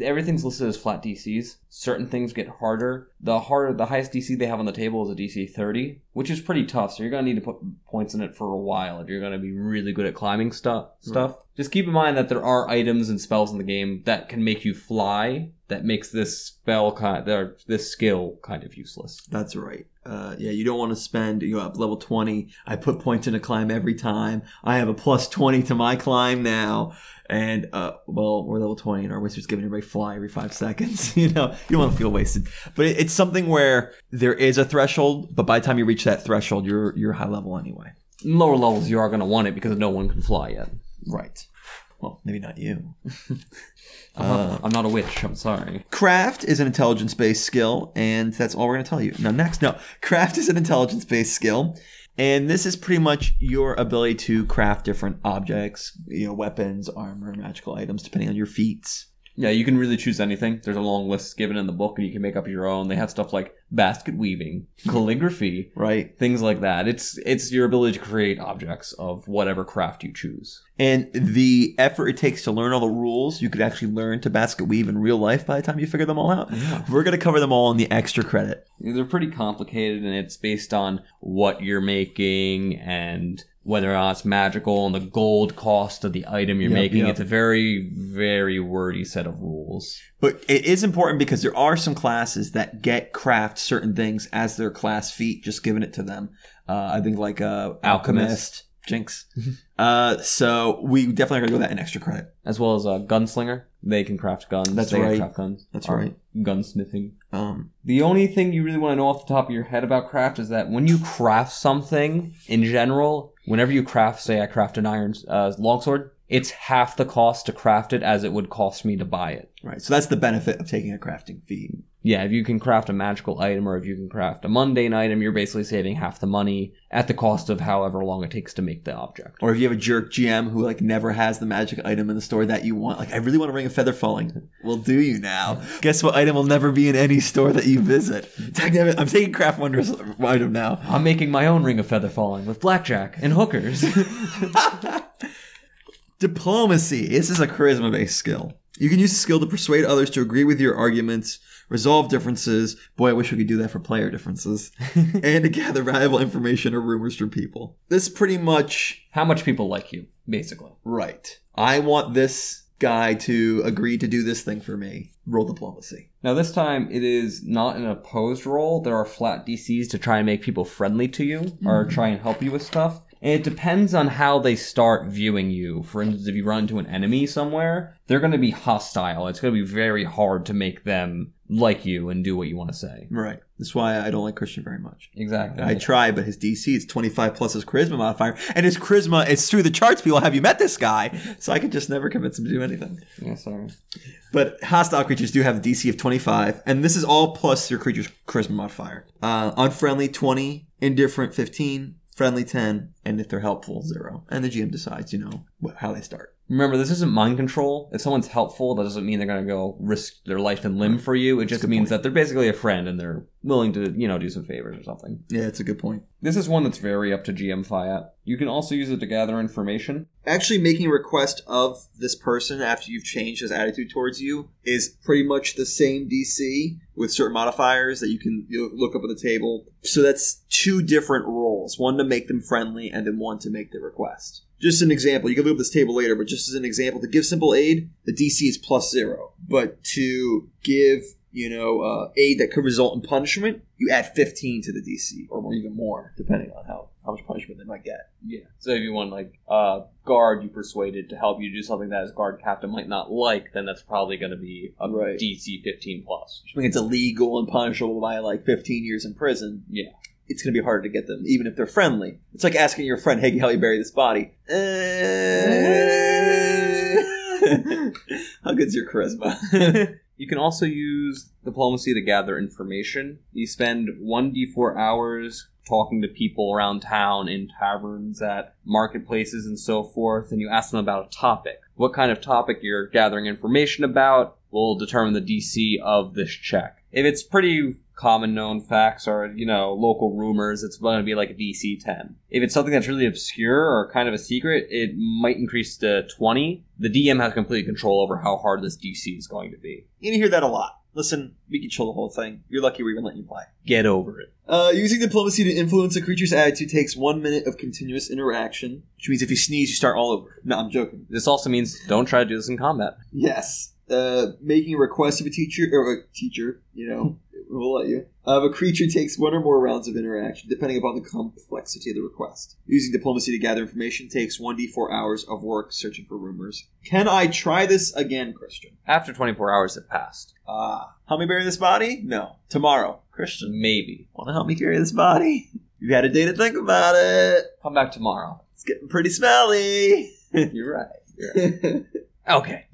Everything's listed as flat D Cs. Certain things get harder. the harder, the highest D C they have on the table is a D C thirty, which is pretty tough. So you're going to need to put points in it for a while if you're going to be really good at climbing stu- stuff. Mm. Just keep in mind that there are items and spells in the game that can make you fly. That makes this spell kind of, this skill kind of useless. That's right. Uh, yeah, you don't want to spend, you have level twenty. I put points in a climb every time. I have a plus twenty to my climb now. And, uh, well, we're level twenty and our wizard's giving everybody fly every five seconds. You know, you don't want to feel wasted. But it, it's something where there is a threshold, but by the time you reach that threshold, you're, you're high level anyway. In lower levels, you are going to want it because no one can fly yet. Right. Well, maybe not you. I'm, uh, not, I'm not a witch. I'm sorry. Craft is an intelligence-based skill, and that's all we're going to tell you. Now, next, no. Craft is an intelligence-based skill, and this is pretty much your ability to craft different objects, you know, weapons, armor, magical items, depending on your feats. Yeah, you can really choose anything. There's a long list given in the book, and you can make up your own. They have stuff like basket weaving, calligraphy, right? Things like that. It's it's your ability to create objects of whatever craft you choose. And the effort it takes to learn all the rules, you could actually learn to basket weave in real life by the time you figure them all out. Yeah. We're going to cover them all in the extra credit. They're pretty complicated, and it's based on what you're making and whether or not it's magical and the gold cost of the item you're yep, making. Yep. It's a very, very wordy set of rules. But it is important because there are some classes that get craft certain things as their class feat, just giving it to them. Uh, I think like uh, Alchemist. Alchemist. Jinx. Uh, so we definitely are going to go that in extra credit. As well as a uh, Gunslinger. They can craft guns. That's they right. They can craft guns. That's All right. Gunsmithing. Um, the only thing you really want to know off the top of your head about craft is that when you craft something in general, whenever you craft, say I craft an iron uh, longsword, it's half the cost to craft it as it would cost me to buy it. Right. So that's the benefit of taking a crafting fee. Yeah, if you can craft a magical item or if you can craft a mundane item, you're basically saving half the money at the cost of however long it takes to make the object. Or if you have a jerk G M who like never has the magic item in the store that you want, like I really want to bring a feather falling. Well, do you now? Guess what item will never be in any store that you visit? I'm taking Craft Wonders item now. I'm making my own ring of feather falling with blackjack and hookers. Diplomacy. This is a charisma-based skill. You can use the skill to persuade others to agree with your arguments, resolve differences. Boy, I wish we could do that for player differences. And to gather valuable information or rumors from people. This pretty much... How much people like you, basically. Right. I want this guy to agree to do this thing for me. Roll diplomacy. Now this time, it is not an opposed roll. There are flat D Cs to try and make people friendly to you mm. or try and help you with stuff. And it depends on how they start viewing you. For instance, if you run into an enemy somewhere, they're going to be hostile. It's going to be very hard to make them like you and do what you want to say. Right. That's why I don't like Christian very much. Exactly. I try, but his D C is twenty-five plus his charisma modifier. And his charisma is through the charts, people. Have you met this guy? So I could just never convince him to do anything. Yeah, sorry. But hostile creatures do have a D C of twenty-five. And this is all plus your creature's charisma modifier. Uh, unfriendly, twenty. Indifferent, fifteen. Friendly ten, and if they're helpful, zero. And the G M decides, you know, what, how they start. Remember, this isn't mind control. If someone's helpful, that doesn't mean they're going to go risk their life and limb for you. It just means point. that they're basically a friend and they're willing to, you know, do some favors or something. Yeah, that's a good point. This is one that's very up to G M Fiat. You can also use it to gather information. Actually making a request of this person after you've changed his attitude towards you is pretty much the same D C with certain modifiers that you can look up at the table. So that's two different roles, one to make them friendly and then one to make the request. Just an example. You can look up this table later, but just as an example, to give simple aid, the D C is plus zero. But to give, you know, uh, aid that could result in punishment, you add fifteen to the D C, or even more, depending on how, how much punishment they might get. Yeah. So if you want, like, uh, guard you persuaded to help you do something that his guard captain might not like, then that's probably going to be a right. D C fifteen plus. Which means it's illegal and punishable by, like, fifteen years in prison. Yeah. It's going to be harder to get them, even if they're friendly. It's like asking your friend, hey, how you bury this body? How good's your charisma? You can also use diplomacy to gather information. You spend one d four hours talking to people around town in taverns, at marketplaces, and so forth, and you ask them about a topic. What kind of topic you're gathering information about will determine the D C of this check. If it's pretty common known facts or, you know, local rumors, it's going to be like a D C ten. If it's something that's really obscure or kind of a secret, it might increase to twenty. The D M has complete control over how hard this D C is going to be. You're going to hear that a lot. Listen, we control the whole thing. You're lucky we even let you play. Get over it. Uh, using diplomacy to influence a creature's attitude takes one minute of continuous interaction, which means if you sneeze, you start all over. No, I'm joking. This also means don't try to do this in combat. Yes. Uh, making a request of a teacher, or a teacher, you know, we'll let you, of a creature takes one or more rounds of interaction, depending upon the complexity of the request. Using diplomacy to gather information takes one d four hours of work searching for rumors. Can I try this again, Christian? After twenty-four hours have passed. Ah. Uh, help me bury this body? No. Tomorrow. Christian, maybe. Want to help me carry this body? You've had a day to think about it. Come back tomorrow. It's getting pretty smelly. You're right. You're right. Okay.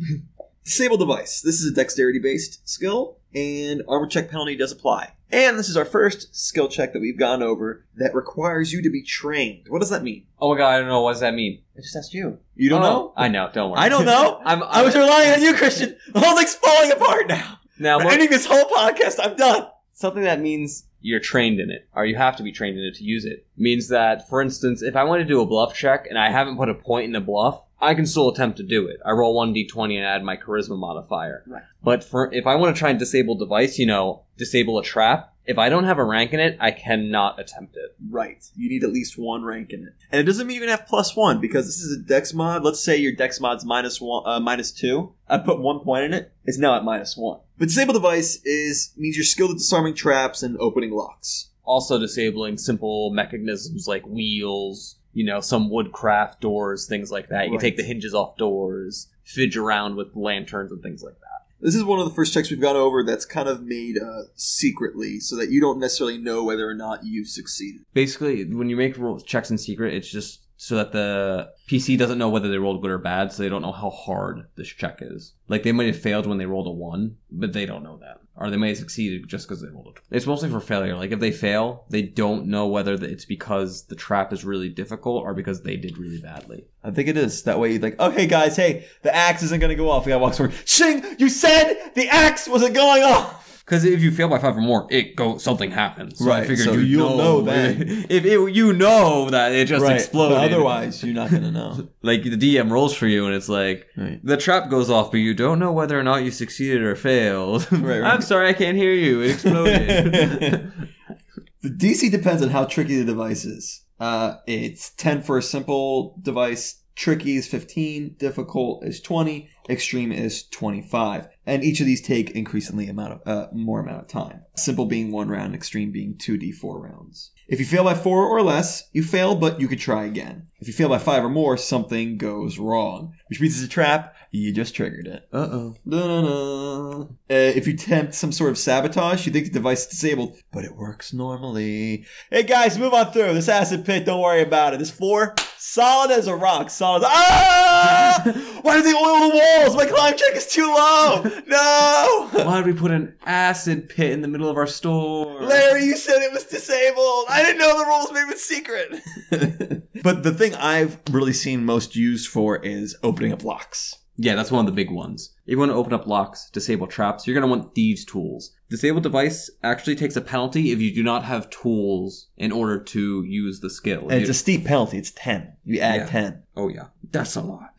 Disable device. This is a dexterity-based skill, and armor check penalty does apply. And this is our first skill check that we've gone over that requires you to be trained. What does that mean? Oh my god, I don't know. What does that mean? I just asked you. You don't oh, know? I know. Don't worry. I don't know. I'm, I was relying on you, Christian. The whole thing's falling apart now. Now, we're ending this whole podcast. I'm done. Something that means you're trained in it, or you have to be trained in it to use it, means that, for instance, if I want to do a bluff check and I haven't put a point in a bluff, I can still attempt to do it. I roll one d twenty and add my charisma modifier. Right. But for if I want to try and disable device, you know, disable a trap, if I don't have a rank in it, I cannot attempt it. Right. You need at least one rank in it. And it doesn't even have plus one, because this is a dex mod. Let's say your dex mod's minus one, uh, minus two. I put one point in it. It's now at minus one. But disable device is means you're skilled at disarming traps and opening locks. Also disabling simple mechanisms like wheels, you know, some woodcraft doors, things like that. You right. can take the hinges off doors, fidge around with lanterns and things like that. This is one of the first checks we've gone over that's kind of made uh, secretly so that you don't necessarily know whether or not you've succeeded. Basically, when you make checks in secret, it's just so that the P C doesn't know whether they rolled good or bad, so they don't know how hard this check is. Like, they might have failed when they rolled a one, but they don't know that. Or they may have succeeded just because they rolled a two. It's mostly for failure. Like, if they fail, they don't know whether it's because the trap is really difficult or because they did really badly. I think it is. That way, you're like, okay, guys, hey, the axe isn't going to go off. The guy walks over. Shing, you said the axe wasn't going off! Because if you fail by five or more, it go something happens. So right. I figured so you you'll know, know that. If it, you know that it just right. exploded. But otherwise, you're not going to know. Like, the D M rolls for you, and it's like, right. the trap goes off, but you don't know whether or not you succeeded or failed. Right, right. I'm sorry, I can't hear you. It exploded. The D C depends on how tricky the device is. Uh, it's ten for a simple device. Tricky is fifteen, difficult is twenty, extreme is twenty-five. And each of these take increasingly amount of, uh, more amount of time. Simple being one round, extreme being two d four rounds. If you fail by four or less, you fail, but you could try again. If you fail by five or more, something goes wrong. Which means it's a trap, you just triggered it. Uh-oh. Da-da-da. Uh, if you attempt some sort of sabotage, you think the device is disabled, but it works normally. Hey guys, move on through. This acid pit, don't worry about it. This floor, solid as a rock. Solid as a- Ah! Why did they oil the walls? My climb check is too low! No! Why did we put an acid pit in the middle of our store? Larry, you said it was disabled! I didn't know the rules made it secret! But the thing I've really seen most used for is opening up locks. Yeah, that's one of the big ones. If you want to open up locks, disable traps, you're going to want thieves' tools. Disabled device actually takes a penalty if you do not have tools in order to use the skill. And it's a steep penalty. It's ten. You add yeah. ten. Oh, yeah. That's a lot.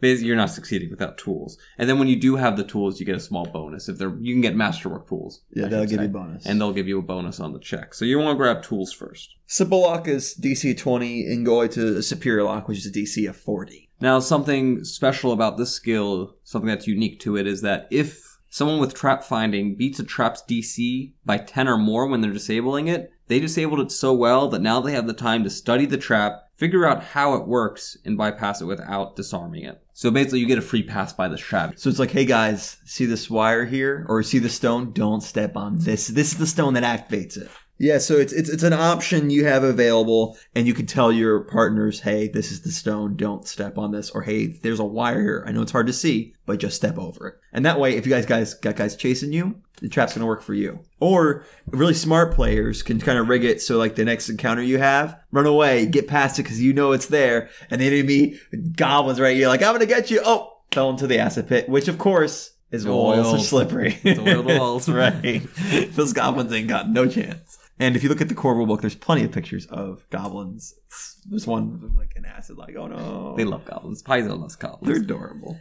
Basically, you're not succeeding without tools. And then when you do have the tools, you get a small bonus. If they're, you can get masterwork tools. Yeah, they'll give you a bonus. And they'll give you a bonus on the check. So you want to grab tools first. Simple lock is D C twenty and go to a superior lock, which is a D C of forty. Now, something special about this skill, something that's unique to it, is that if someone with trap finding beats a trap's D C by ten or more when they're disabling it, they disabled it so well that now they have the time to study the trap, figure out how it works, and bypass it without disarming it. So basically, you get a free pass by this trap. So it's like, hey guys, see this wire here? Or see the stone? Don't step on this. This is the stone that activates it. Yeah, so it's it's it's an option you have available, and you can tell your partners, hey, this is the stone, don't step on this, or hey, there's a wire here. I know it's hard to see, but just step over it. And that way, if you guys guys got guys chasing you, the trap's gonna work for you. Or really smart players can kind of rig it so like the next encounter you have, run away, get past it because you know it's there, and the enemy goblins right here, like, I'm gonna get you. Oh, fell into the acid pit, which of course is walls are slippery. It's oiled walls, right? Those goblins ain't got no chance. And if you look at the core rulebook, there's plenty of pictures of goblins. There's one of them like an acid, like, oh no. They love goblins. Paizo loves goblins. They're adorable.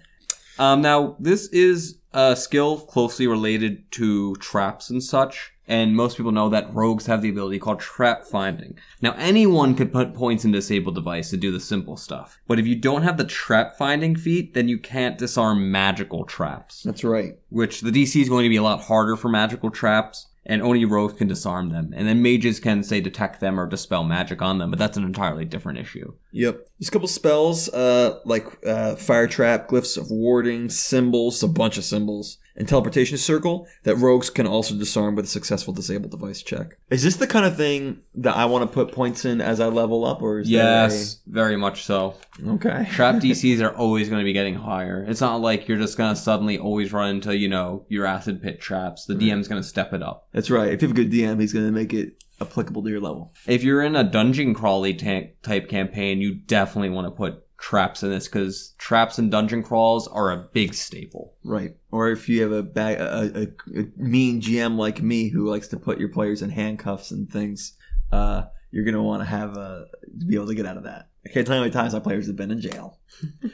Um, now, this is a skill closely related to traps and such, and most people know that rogues have the ability called trap finding. Now, anyone could put points in disabled device to do the simple stuff, but if you don't have the trap finding feat, then you can't disarm magical traps. That's right. Which the D C is going to be a lot harder for magical traps, and only rogues can disarm them. And then mages can, say, detect them or dispel magic on them, but that's an entirely different issue. Yep. There's a couple spells, uh, like uh, Fire Trap, Glyphs of Warding, Symbols, a bunch of symbols, and Teleportation Circle that rogues can also disarm with a successful disabled device check. Is this the kind of thing that I want to put points in as I level up, or is Yes, that a... very much so. Okay. Trap D Cs are always going to be getting higher. It's not like you're just going to suddenly always run into, you know, your acid pit traps. The D M's going to step it up. That's right. If you have a good D M, he's going to make it applicable to your level. If you're in a dungeon crawly tank type campaign, you definitely want to put traps in this, because traps and dungeon crawls are a big staple. Right. Or if you have a, bag, a, a, a mean G M like me who likes to put your players in handcuffs and things, uh, you're going to want to have a, be able to get out of that. I can't tell you how many times my players have been in jail.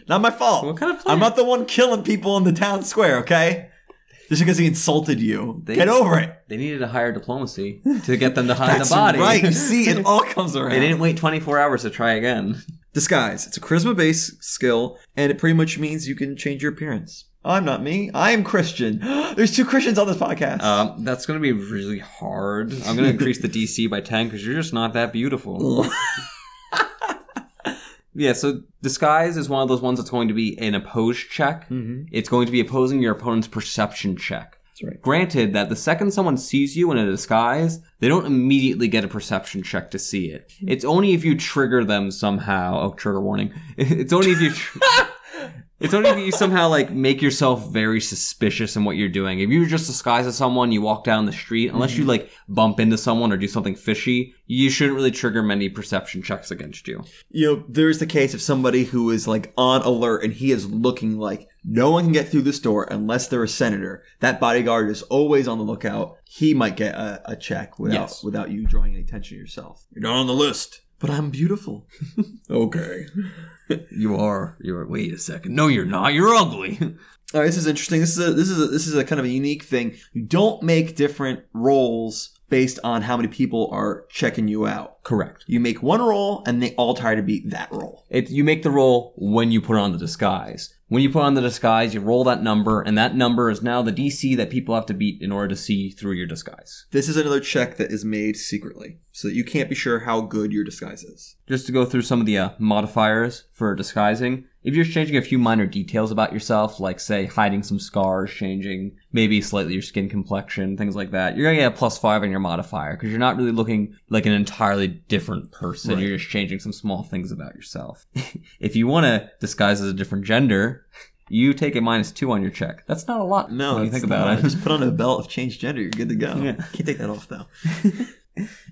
Not my fault. What kind of player? I'm not the one killing people in the town square, okay? Just because he insulted you. They, get over it. They needed to hire diplomacy to get them to hide the body. That's right. You see, it all comes around. They didn't wait twenty-four hours to try again. Disguise. It's a charisma-based skill, and it pretty much means you can change your appearance. I'm not me. I'm Christian. There's two Christians on this podcast. Um, that's going to be really hard. I'm going to increase the D C by ten because you're just not that beautiful. Yeah, so disguise is one of those ones that's going to be an opposed check. Mm-hmm. It's going to be opposing your opponent's perception check. That's right. Granted that the second someone sees you in a disguise, they don't immediately get a perception check to see it. It's only if you trigger them somehow. Oh, trigger warning. It's only if you... Tr- It's only if you somehow, like, make yourself very suspicious in what you're doing. If you just disguise as someone, you walk down the street, unless mm-hmm. you, like, bump into someone or do something fishy, you shouldn't really trigger many perception checks against you. You know, there's the case of somebody who is, like, on alert and he is looking like, no one can get through this door unless they're a senator. That bodyguard is always on the lookout. He might get a, a check without, yes. without you drawing any attention to yourself. You're not on the list. But I'm beautiful. Okay. You are. You are. Wait a second. No, you're not. You're ugly. All right, this is interesting. This is a, this is a, this is a kind of a unique thing. You don't make different rolls based on how many people are checking you out. Correct. You make one roll, and they all try to beat that roll. It, you make the roll when you put on the disguise. When you put on the disguise, you roll that number, and that number is now the D C that people have to beat in order to see through your disguise. This is another check that is made secretly, so that you can't be sure how good your disguise is. Just to go through some of the uh, modifiers for disguising, if you're changing a few minor details about yourself, like, say, hiding some scars, changing maybe slightly your skin complexion, things like that, you're going to get a plus five on your modifier, because you're not really looking like an entirely different person. Right. You're just changing some small things about yourself. If you want to disguise as a different gender, you take a minus two on your check. That's not a lot. No, when you think about not. it. Just put on a belt of change gender. You're good to go. Yeah. Can't take that off, though.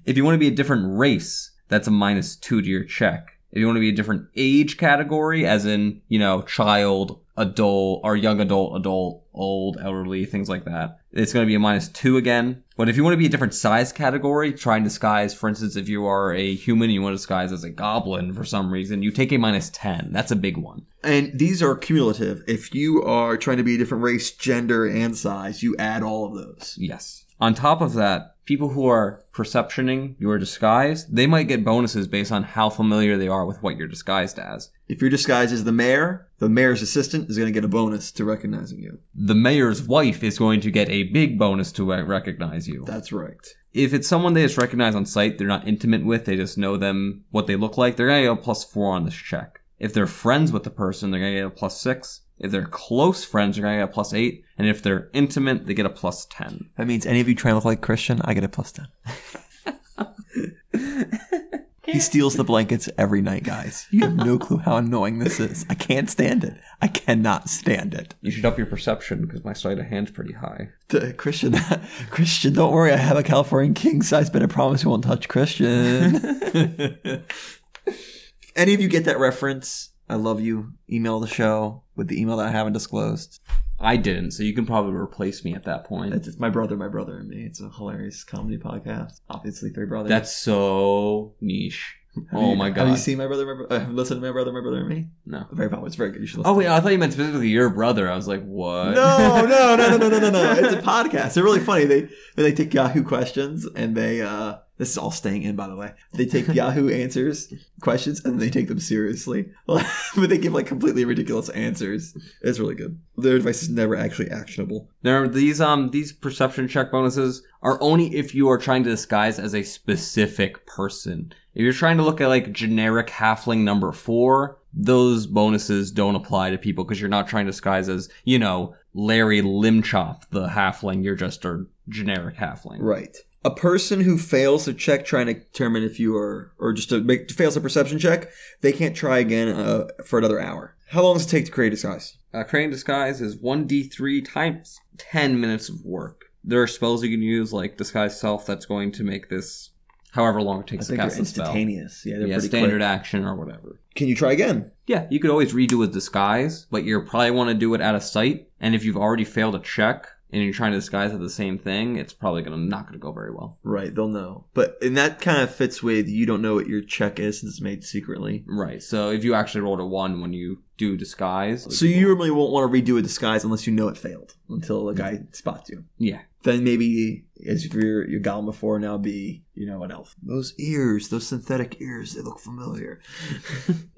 If you want to be a different race, that's a minus two to your check. If you want to be a different age category, as in, you know, child, adult, or young adult, adult, old, elderly, things like that, it's going to be a minus two again. But if you want to be a different size category, try and disguise, for instance, if you are a human and you want to disguise as a goblin for some reason, you take a minus ten. That's a big one. And these are cumulative. If you are trying to be a different race, gender, and size, you add all of those. Yes. On top of that, people who are perceptioning your disguise, they might get bonuses based on how familiar they are with what you're disguised as. If you're disguised as the mayor, the mayor's assistant is going to get a bonus to recognizing you. The mayor's wife is going to get a big bonus to recognize you. That's right. If it's someone they just recognize on sight, they're not intimate with, they just know them, what they look like, they're going to get a plus four on this check. If they're friends with the person, they're going to get a plus six. If they're close friends, they're going to get a plus eight. And if they're intimate, they get a plus ten. That means any of you trying to look like Christian, I get a plus ten. He steals the blankets every night, guys. You have no clue how annoying this is. I can't stand it. I cannot stand it. You should up your perception because my sleight of hand's pretty high. Uh, Christian, Christian, don't worry. I have a Californian king size, but I promise you won't touch Christian. If any of you get that reference, I love you. Email the show with the email that I haven't disclosed. I didn't, so you can probably replace me at that point. It's My Brother, My Brother, and Me. It's a hilarious comedy podcast. Obviously, three brothers. That's so niche. Have oh you, my god! Have you seen My Brother, My Brother? Have uh, listened to My Brother, My Brother, and Me? No, very popular. It's very good. You should listen. Oh wait, yeah, I thought you meant specifically your brother. I was like, what? No, no, no, no, no, no, no, no. It's a podcast. They're really funny. They they take Yahoo questions and they. Uh, This is all staying in, by the way. They take Yahoo answers, questions, and they take them seriously. But they give, like, completely ridiculous answers. It's really good. Their advice is never actually actionable. Now, these um these perception check bonuses are only if you are trying to disguise as a specific person. If you're trying to look at, like, generic halfling number four, those bonuses don't apply to people because you're not trying to disguise as, you know, Larry Limchop, the halfling. You're just a generic halfling. Right. A person who fails a check trying to determine if you are, or just to make, fails a perception check, they can't try again uh, for another hour. How long does it take to create a disguise? Uh, creating disguise is one d three times ten minutes of work. There are spells you can use, like disguise self, that's going to make this however long it takes I to cast the spell. Instantaneous. Yeah, they're yeah, pretty standard quick. Action or whatever. Can you try again? Yeah, you could always redo a disguise, but you'll probably want to do it at a site. And if you've already failed a check, and you're trying to disguise it the same thing, it's probably gonna not going to go very well. Right, they'll know. But and that kind of fits with you don't know what your check is since it's made secretly. Right, so if you actually rolled a one when you do disguise. Like so you normally won't want to redo a disguise unless you know it failed, until a guy spots you. Yeah. Then maybe, as if you're, you're goblin before, now be, you know, an elf. Those ears, those synthetic ears, they look familiar.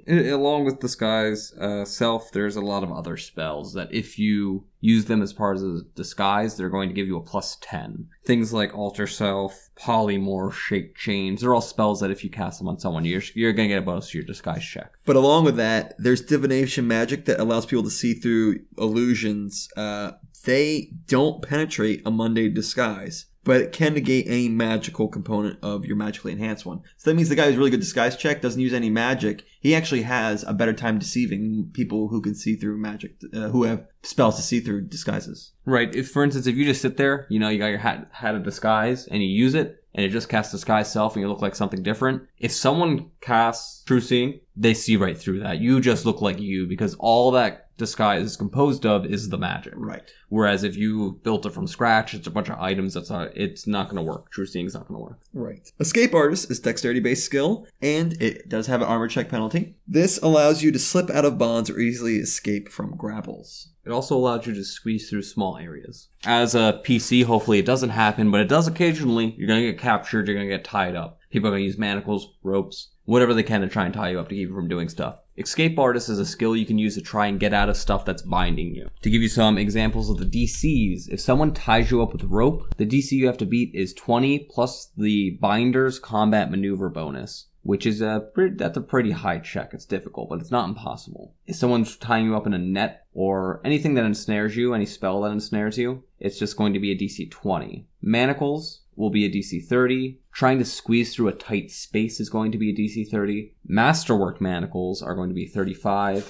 Along with disguise uh, self, there's a lot of other spells that if you use them as part of the disguise, they're going to give you a plus ten. Things like alter self, polymorph, shape change, they're all spells that if you cast them on someone, you're, you're going to get a bonus to your disguise check. But along with that, there's divination magic that allows people to see through illusions. Uh They don't penetrate a mundane disguise, but it can negate any magical component of your magically enhanced one. So that means the guy who's really good disguise check doesn't use any magic. He actually has a better time deceiving people who can see through magic, uh, who have spells to see through disguises. Right. If, for instance, if you just sit there, you know, you got your hat, hat of disguise and you use it and it just casts disguise self and you look like something different. If someone casts true seeing, they see right through that. You just look like you because all that disguise is composed of is the magic. Right. Whereas if you built it from scratch, it's a bunch of items. That's not. It's not going to work. True seeing is not going to work. Right. Escape artist is dexterity-based skill, and it does have an armor check penalty. This allows you to slip out of bonds or easily escape from grapples. It also allows you to squeeze through small areas. As a P C, hopefully it doesn't happen, but it does occasionally. You're going to get captured. You're going to get tied up. People are going to use manacles, ropes, whatever they can to try and tie you up to keep you from doing stuff. Escape artist is a skill you can use to try and get out of stuff that's binding you. To give you some examples of the D Cs, if someone ties you up with rope, the D C you have to beat is twenty plus the binder's combat maneuver bonus, which is a pretty, that's a pretty high check. It's difficult, but it's not impossible. If someone's tying you up in a net or anything that ensnares you, any spell that ensnares you, it's just going to be a D C twenty. Manacles will be a D C thirty. Trying to squeeze through a tight space is going to be a D C thirty. Masterwork manacles are going to be thirty-five.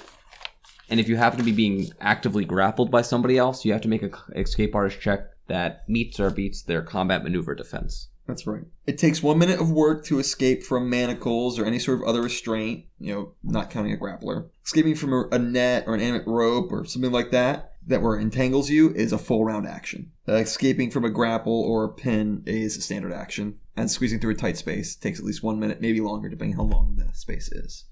And if you happen to be being actively grappled by somebody else, you have to make an escape artist check that meets or beats their combat maneuver defense. That's right. It takes one minute of work to escape from manacles or any sort of other restraint, you know, not counting a grappler. Escaping from a net or an animate rope or something like that, that where it entangles you, is a full round action. Uh, escaping from a grapple or a pin is a standard action. And squeezing through a tight space takes at least one minute, maybe longer, depending how long the space is.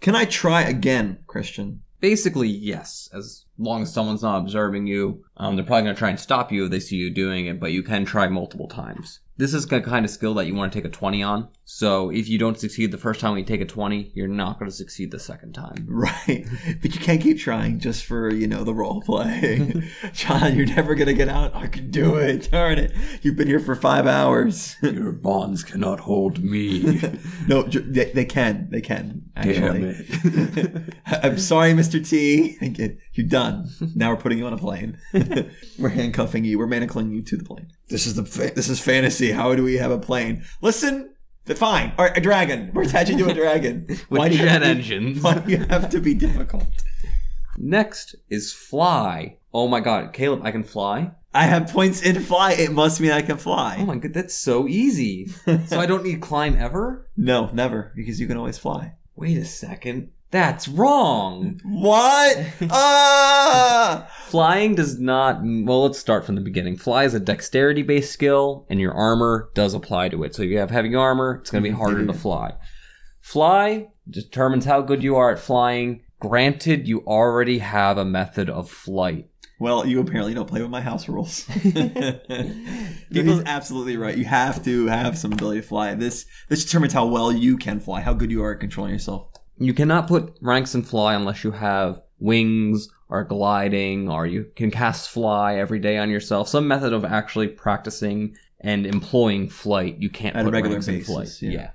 Can I try again, Christian? Basically, yes. As long as someone's not observing you, um, they're probably going to try and stop you if they see you doing it, but you can try multiple times. This is the kind of skill that you want to take a twenty on. So if you don't succeed the first time when you take a twenty, you're not going to succeed the second time. Right. But you can't keep trying just for, you know, the role play. John, you're never going to get out. I can do it. Darn it. You've been here for five hours. Your bonds cannot hold me. No, they, they can. They can, actually. Damn it. I'm sorry, Mister T. You're done. Now we're putting you on a plane. We're handcuffing you. We're manacling you to the plane. This is the this is fantasy. How do we have a plane? Listen, fine. All right, a dragon. We're attaching to a dragon. With jet engines. Why do you have to be difficult? Next is fly. Oh my god, Caleb, I can fly? I have points in fly. It must mean I can fly. Oh my god, that's so easy. So I don't need climb ever? No, never, because you can always fly. Wait a second. That's wrong. What? Ah! Flying does not... Well, let's start from the beginning. Fly is a dexterity-based skill, and your armor does apply to it. So if you have heavy armor, it's going to be harder to fly. Fly determines how good you are at flying. Granted, you already have a method of flight. Well, you apparently don't play with my house rules. He's absolutely right. You have to have some ability to fly. This this determines how well you can fly, how good you are at controlling yourself. You cannot put ranks in fly unless you have wings or gliding, or you can cast fly every day on yourself. Some method of actually practicing and employing flight. You can't at put regular ranks basis, in flight. Yeah. yeah.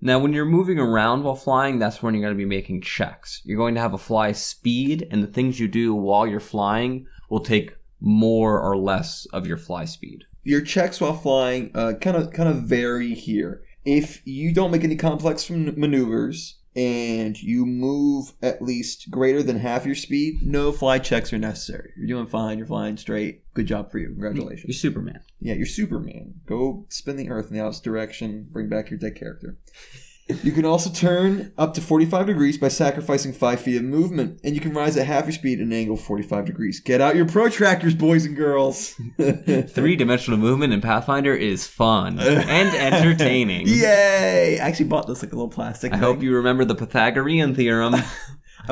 Now, when you're moving around while flying, that's when you're going to be making checks. You're going to have a fly speed, and the things you do while you're flying will take more or less of your fly speed. Your checks while flying uh, kind of kind of vary here. If you don't make any complex maneuvers and you move at least greater than half your speed, no fly checks are necessary. You're doing fine. You're flying straight. Good job for you. Congratulations. You're Superman. Yeah, you're Superman. Go spin the earth in the opposite direction. Bring back your dead character. You can also turn up to forty-five degrees by sacrificing five feet of movement, and you can rise at half your speed at an angle of forty-five degrees. Get out your protractors, boys and girls. Three-dimensional movement in Pathfinder is fun and entertaining. Yay! I actually bought this like a little plastic I thing. Hope you remember the Pythagorean theorem. I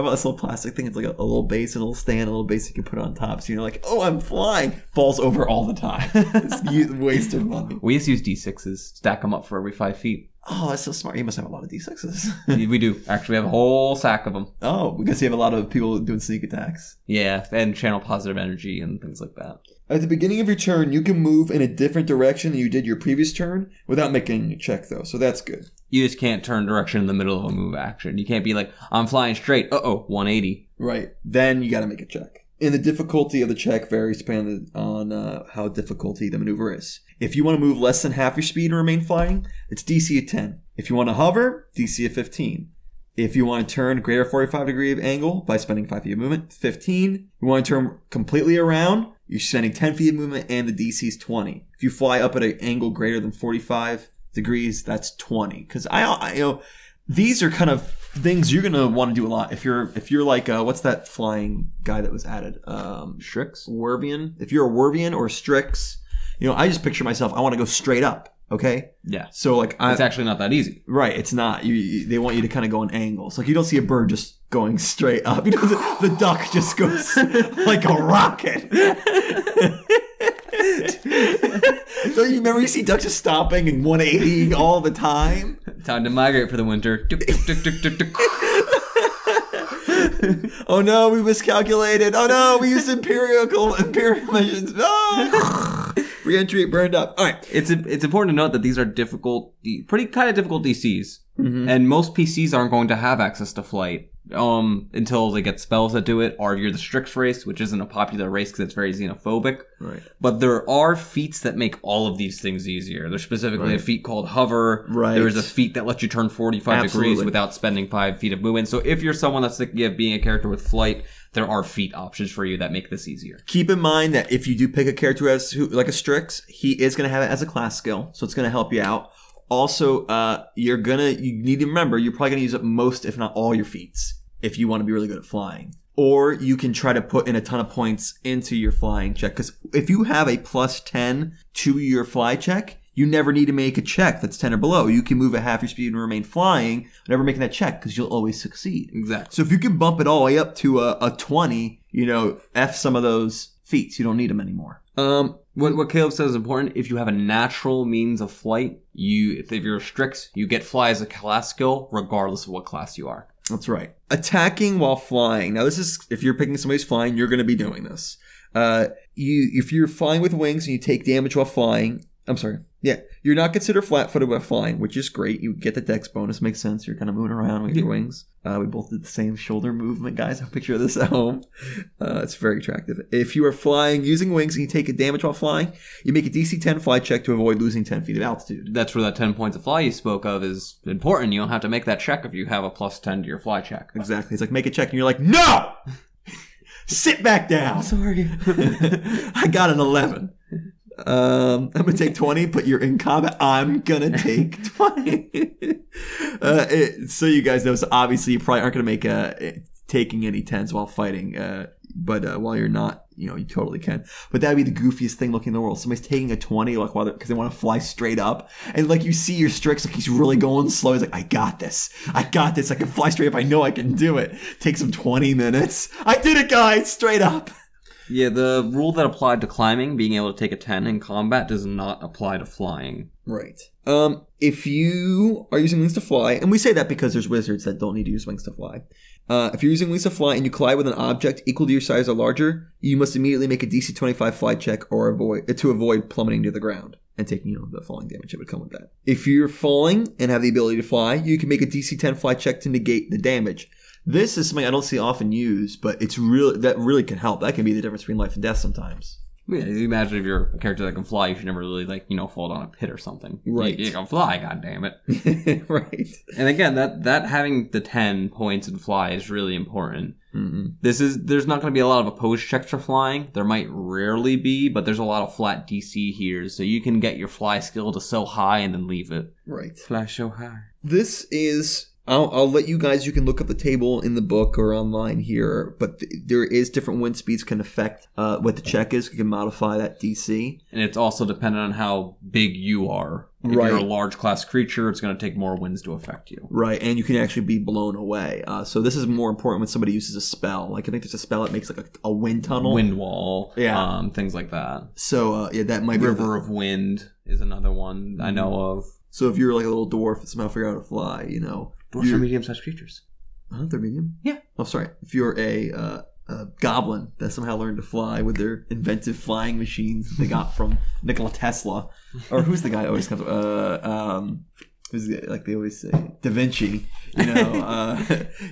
bought this little plastic thing. It's like a, a little base, a little stand, a little base you can put on top. So you're like, oh, I'm flying. Falls over all the time. It's wasted money. We just use D sixes. Stack them up for every five feet. Oh, that's so smart. You must have a lot of D sixes. We do. Actually, we have a whole sack of them. Oh, because you have a lot of people doing sneak attacks. Yeah, and channel positive energy and things like that. At the beginning of your turn, you can move in a different direction than you did your previous turn without making a check, though. So that's good. You just can't turn direction in the middle of a move action. You can't be like, I'm flying straight. Uh-oh, one eighty. Right. Then you got to make a check. And the difficulty of the check varies depending on uh, how difficulty the maneuver is. If you want to move less than half your speed and remain flying, it's D C at ten. If you want to hover, D C at fifteen. If you want to turn greater forty-five degree of angle by spending five feet of movement, fifteen. You want to turn completely around, you're spending ten feet of movement and the D C is twenty. If you fly up at an angle greater than forty-five degrees, that's twenty. Because I, I, you know, these are kind of things you're gonna want to do a lot if you're if you're like uh, what's that flying guy that was added? Um, Strix, Wervian. If you're a Wervian or a Strix, you know I just picture myself. I want to go straight up. Okay. Yeah. So like, I, it's actually not that easy. Right. It's not. You, you, they want you to kind of go in angles. Like you don't see a bird just going straight up. You know, the, the duck just goes like a rocket. So you remember you see ducks just stopping and one eighty all the time. Time to migrate for the winter. Oh no, we miscalculated. Oh no, we used empirical imperial measures. Oh. Re-entry burned up. All right, it's it's important to note that these are difficult, pretty kind of difficult D Cs, mm-hmm. and most P Cs aren't going to have access to flight um until they get spells that do it, or if you're the Strix race, which isn't a popular race because it's very xenophobic. Right. But there are feats that make all of these things easier. There's specifically right. a feat called hover. Right. There is a feat that lets you turn forty-five Absolutely. Degrees without spending five feet of movement. So if you're someone that's thinking of being a character with flight, there are feat options for you that make this easier. Keep in mind that if you do pick a character as who, like a Strix, he is going to have it as a class skill, so it's going to help you out. Also, uh, you're gonna you need to remember you're probably gonna use up most, if not all, your feats if you want to be really good at flying. Or you can try to put in a ton of points into your flying check, because if you have a plus ten to your fly check, you never need to make a check that's ten or below. You can move at half your speed and remain flying, never making that check, because you'll always succeed. Exactly. So if you can bump it all the way up to a, a twenty, you know, F some of those feats. You don't need them anymore. Um. What what Caleb says is important. If you have a natural means of flight, you if you're a Strix, you get fly as a class skill, regardless of what class you are. That's right. Attacking while flying. Now, this is if you're picking somebody's flying, you're going to be doing this. Uh, you if you're flying with wings and you take damage while flying. I'm sorry. Yeah, you're not considered flat-footed while flying, which is great. You get the dex bonus. Makes sense. You're kind of moving around with your wings. Uh, we both did the same shoulder movement, guys. I'll picture this at home. Uh, it's very attractive. If you are flying using wings and you take a damage while flying, you make a D C ten fly check to avoid losing ten feet of altitude. That's where that ten points of fly you spoke of is important. You don't have to make that check if you have a plus ten to your fly check. Exactly. It's like, make a check, and you're like, no! Sit back down. I'm sorry. I got an eleven. Um, I'm going to take twenty, but you're in combat. I'm going to take twenty. uh, it, so you guys know, so obviously you probably aren't going to make uh, taking any tens while fighting. Uh, But uh, while you're not, you know, you totally can. But that'd be the goofiest thing looking in the world. Somebody's taking a twenty, like, while because they want to fly straight up, and like you see your Strix, like he's really going slow. He's like, I got this, I got this, I can fly straight up. I know I can do it. Takes him twenty minutes. I did it, guys, straight up. Yeah, the rule that applied to climbing, being able to take a ten in combat, does not apply to flying. Right. Um, if you are using wings to fly, and we say that because there's wizards that don't need to use wings to fly. Uh, if you're using wings to fly and you collide with an object equal to your size or larger, you must immediately make a D C twenty-five fly check or avoid to avoid plummeting to the ground and taking, you know, the falling damage that would come with that. If you're falling and have the ability to fly, you can make a D C ten fly check to negate the damage. This is something I don't see often used, but it's really that really can help. That can be the difference between life and death sometimes. Yeah, imagine if you're a character that can fly, you should never really, like, you know, fall down a pit or something. Right. You, you can fly, goddammit. Right. And again, that, that having the ten points in fly is really important. Mm-hmm. This is There's not going to be a lot of opposed checks for flying. There might rarely be, but there's a lot of flat D C here, so you can get your fly skill to so high and then leave it. Right. Fly so high. This is... I'll, I'll let you guys, you can look up the table in the book or online here, but th- there is different wind speeds can affect uh, what the check is. You can modify that D C. And it's also dependent on how big you are. If right. you're a large class creature, it's going to take more winds to affect you. Right, and you can actually be blown away. Uh, so this is more important when somebody uses a spell. Like, I think there's a spell that makes like a, a wind tunnel. Wind wall, yeah. um, things like that. So uh, yeah, that might River be... River of Wind is another one mm-hmm. I know of. So if you're like a little dwarf that somehow figure out how to fly, you know... Dwarves are medium-sized creatures. Uh, they're medium? Yeah. Oh, sorry. If you're a, uh, a goblin that somehow learned to fly with their inventive flying machines they got from Nikola Tesla, or who's the guy that always comes up? Uh, um, who's the, like they always say, Da Vinci. You know, uh,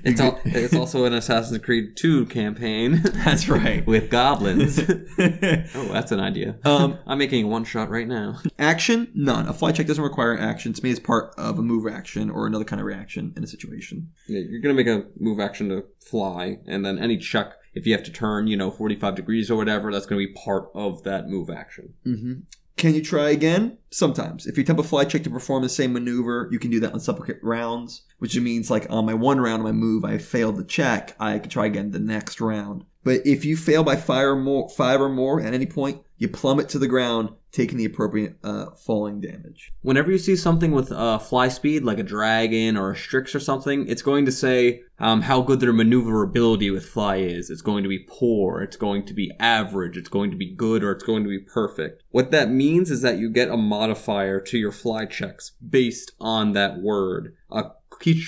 it's, all, it's also an Assassin's Creed two campaign. That's right. With goblins. Oh, that's an idea. Um, I'm making one shot right now. Action? None. A fly check doesn't require an action. It's made as part of a move action or another kind of reaction in a situation. Yeah, you're going to make a move action to fly, and then any check, if you have to turn, you know, forty-five degrees or whatever, that's going to be part of that move action. Mm-hmm. Can you try again? Sometimes. If you attempt a fly check to perform the same maneuver, you can do that on subsequent rounds, which means like on my one round of my move, I failed the check. I could try again the next round. But if you fail by five or more, five or more at any point, you plummet to the ground, taking the appropriate uh, falling damage. Whenever you see something with uh, fly speed, like a dragon or a Strix or something, it's going to say um, how good their maneuverability with fly is. It's going to be poor, it's going to be average, it's going to be good, or it's going to be perfect. What that means is that you get a modifier to your fly checks based on that word. A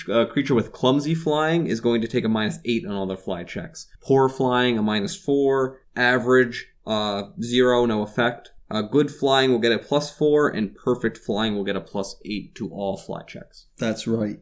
A creature with clumsy flying is going to take a minus eight on all their fly checks. Poor flying, a minus four. Average, uh, zero, no effect. Uh, good flying will get a plus four, and perfect flying will get a plus eight to all fly checks. That's right.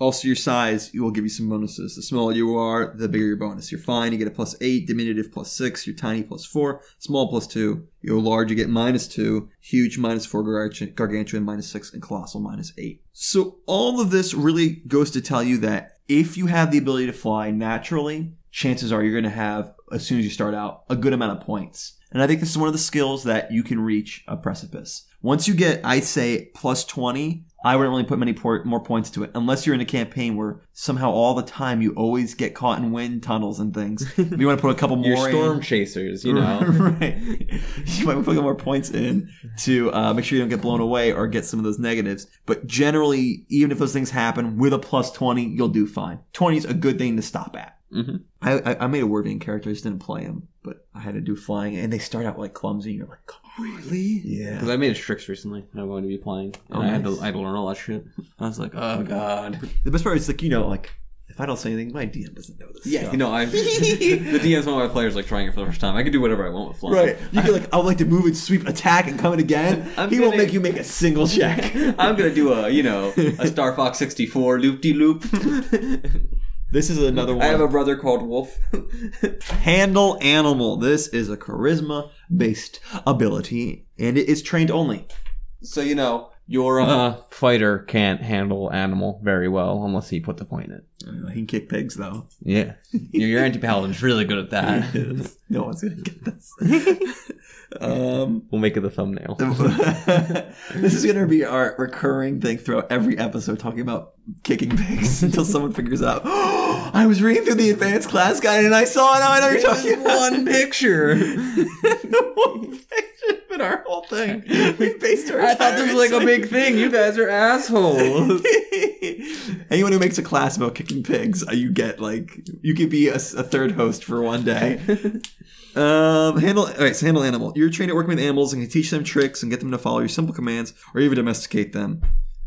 Also, your size will give you some bonuses. The smaller you are, the bigger your bonus. You're fine, you get a plus eight. Diminutive, plus six. You're tiny, plus four. Small, plus two. You're large, you get minus two. Huge, minus four. Gargantuan, minus six. And colossal, minus eight. So all of this really goes to tell you that if you have the ability to fly naturally, chances are you're going to have, as soon as you start out, a good amount of points. And I think this is one of the skills that you can reach a precipice. Once you get, I'd say, plus twenty... I wouldn't really put many more points to it unless you're in a campaign where somehow all the time you always get caught in wind tunnels and things. You want to put a couple more in. You're storm chasers, you know. Right. You might put a couple more points in to uh, make sure you don't get blown away or get some of those negatives. But generally, even if those things happen, with a plus twenty, you'll do fine. twenty is a good thing to stop at. Mm-hmm. I, I made a Wervian character. I just didn't play him, but I had to do flying, and they start out like clumsy. You're like, oh, really? Yeah. Because I made a Strix recently, and I'm going to be playing, and oh, nice. I had to I had to learn all that shit. I was like, oh god. The best part is like you know like if I don't say anything, my D M doesn't know this. Yeah, stuff. you know I. The D M's one of my players like trying it for the first time. I can do whatever I want with flying. Right. You I, can like I would like to move and sweep, attack, and come in again. I'm he gonna, won't make you make a single check. I'm gonna do a you know a Star Fox sixty-four loop de loop. This is another one. I have a brother called Wolf. Handle Animal. This is a charisma-based ability, and it is trained only. So, you know, Your uh, fighter can't handle animal very well unless he puts a point in it. Uh, he can kick pigs, though. Yeah. Your, your anti-paladin's really good at that. He is. No one's going to get this. um, we'll make it the thumbnail. This is going to be our recurring thing throughout every episode, talking about kicking pigs until someone figures out, oh, I was reading through the advanced class guide and I saw it. I know you're talking one picture. The one picture. But our whole thing, we based our. I thought this was like a big thing. You guys are assholes. Anyone who makes a class about kicking pigs, you get like you could be a, a third host for one day. um, handle all right. So handle animal. You're trained at working with animals and can teach them tricks and get them to follow your simple commands or even domesticate them.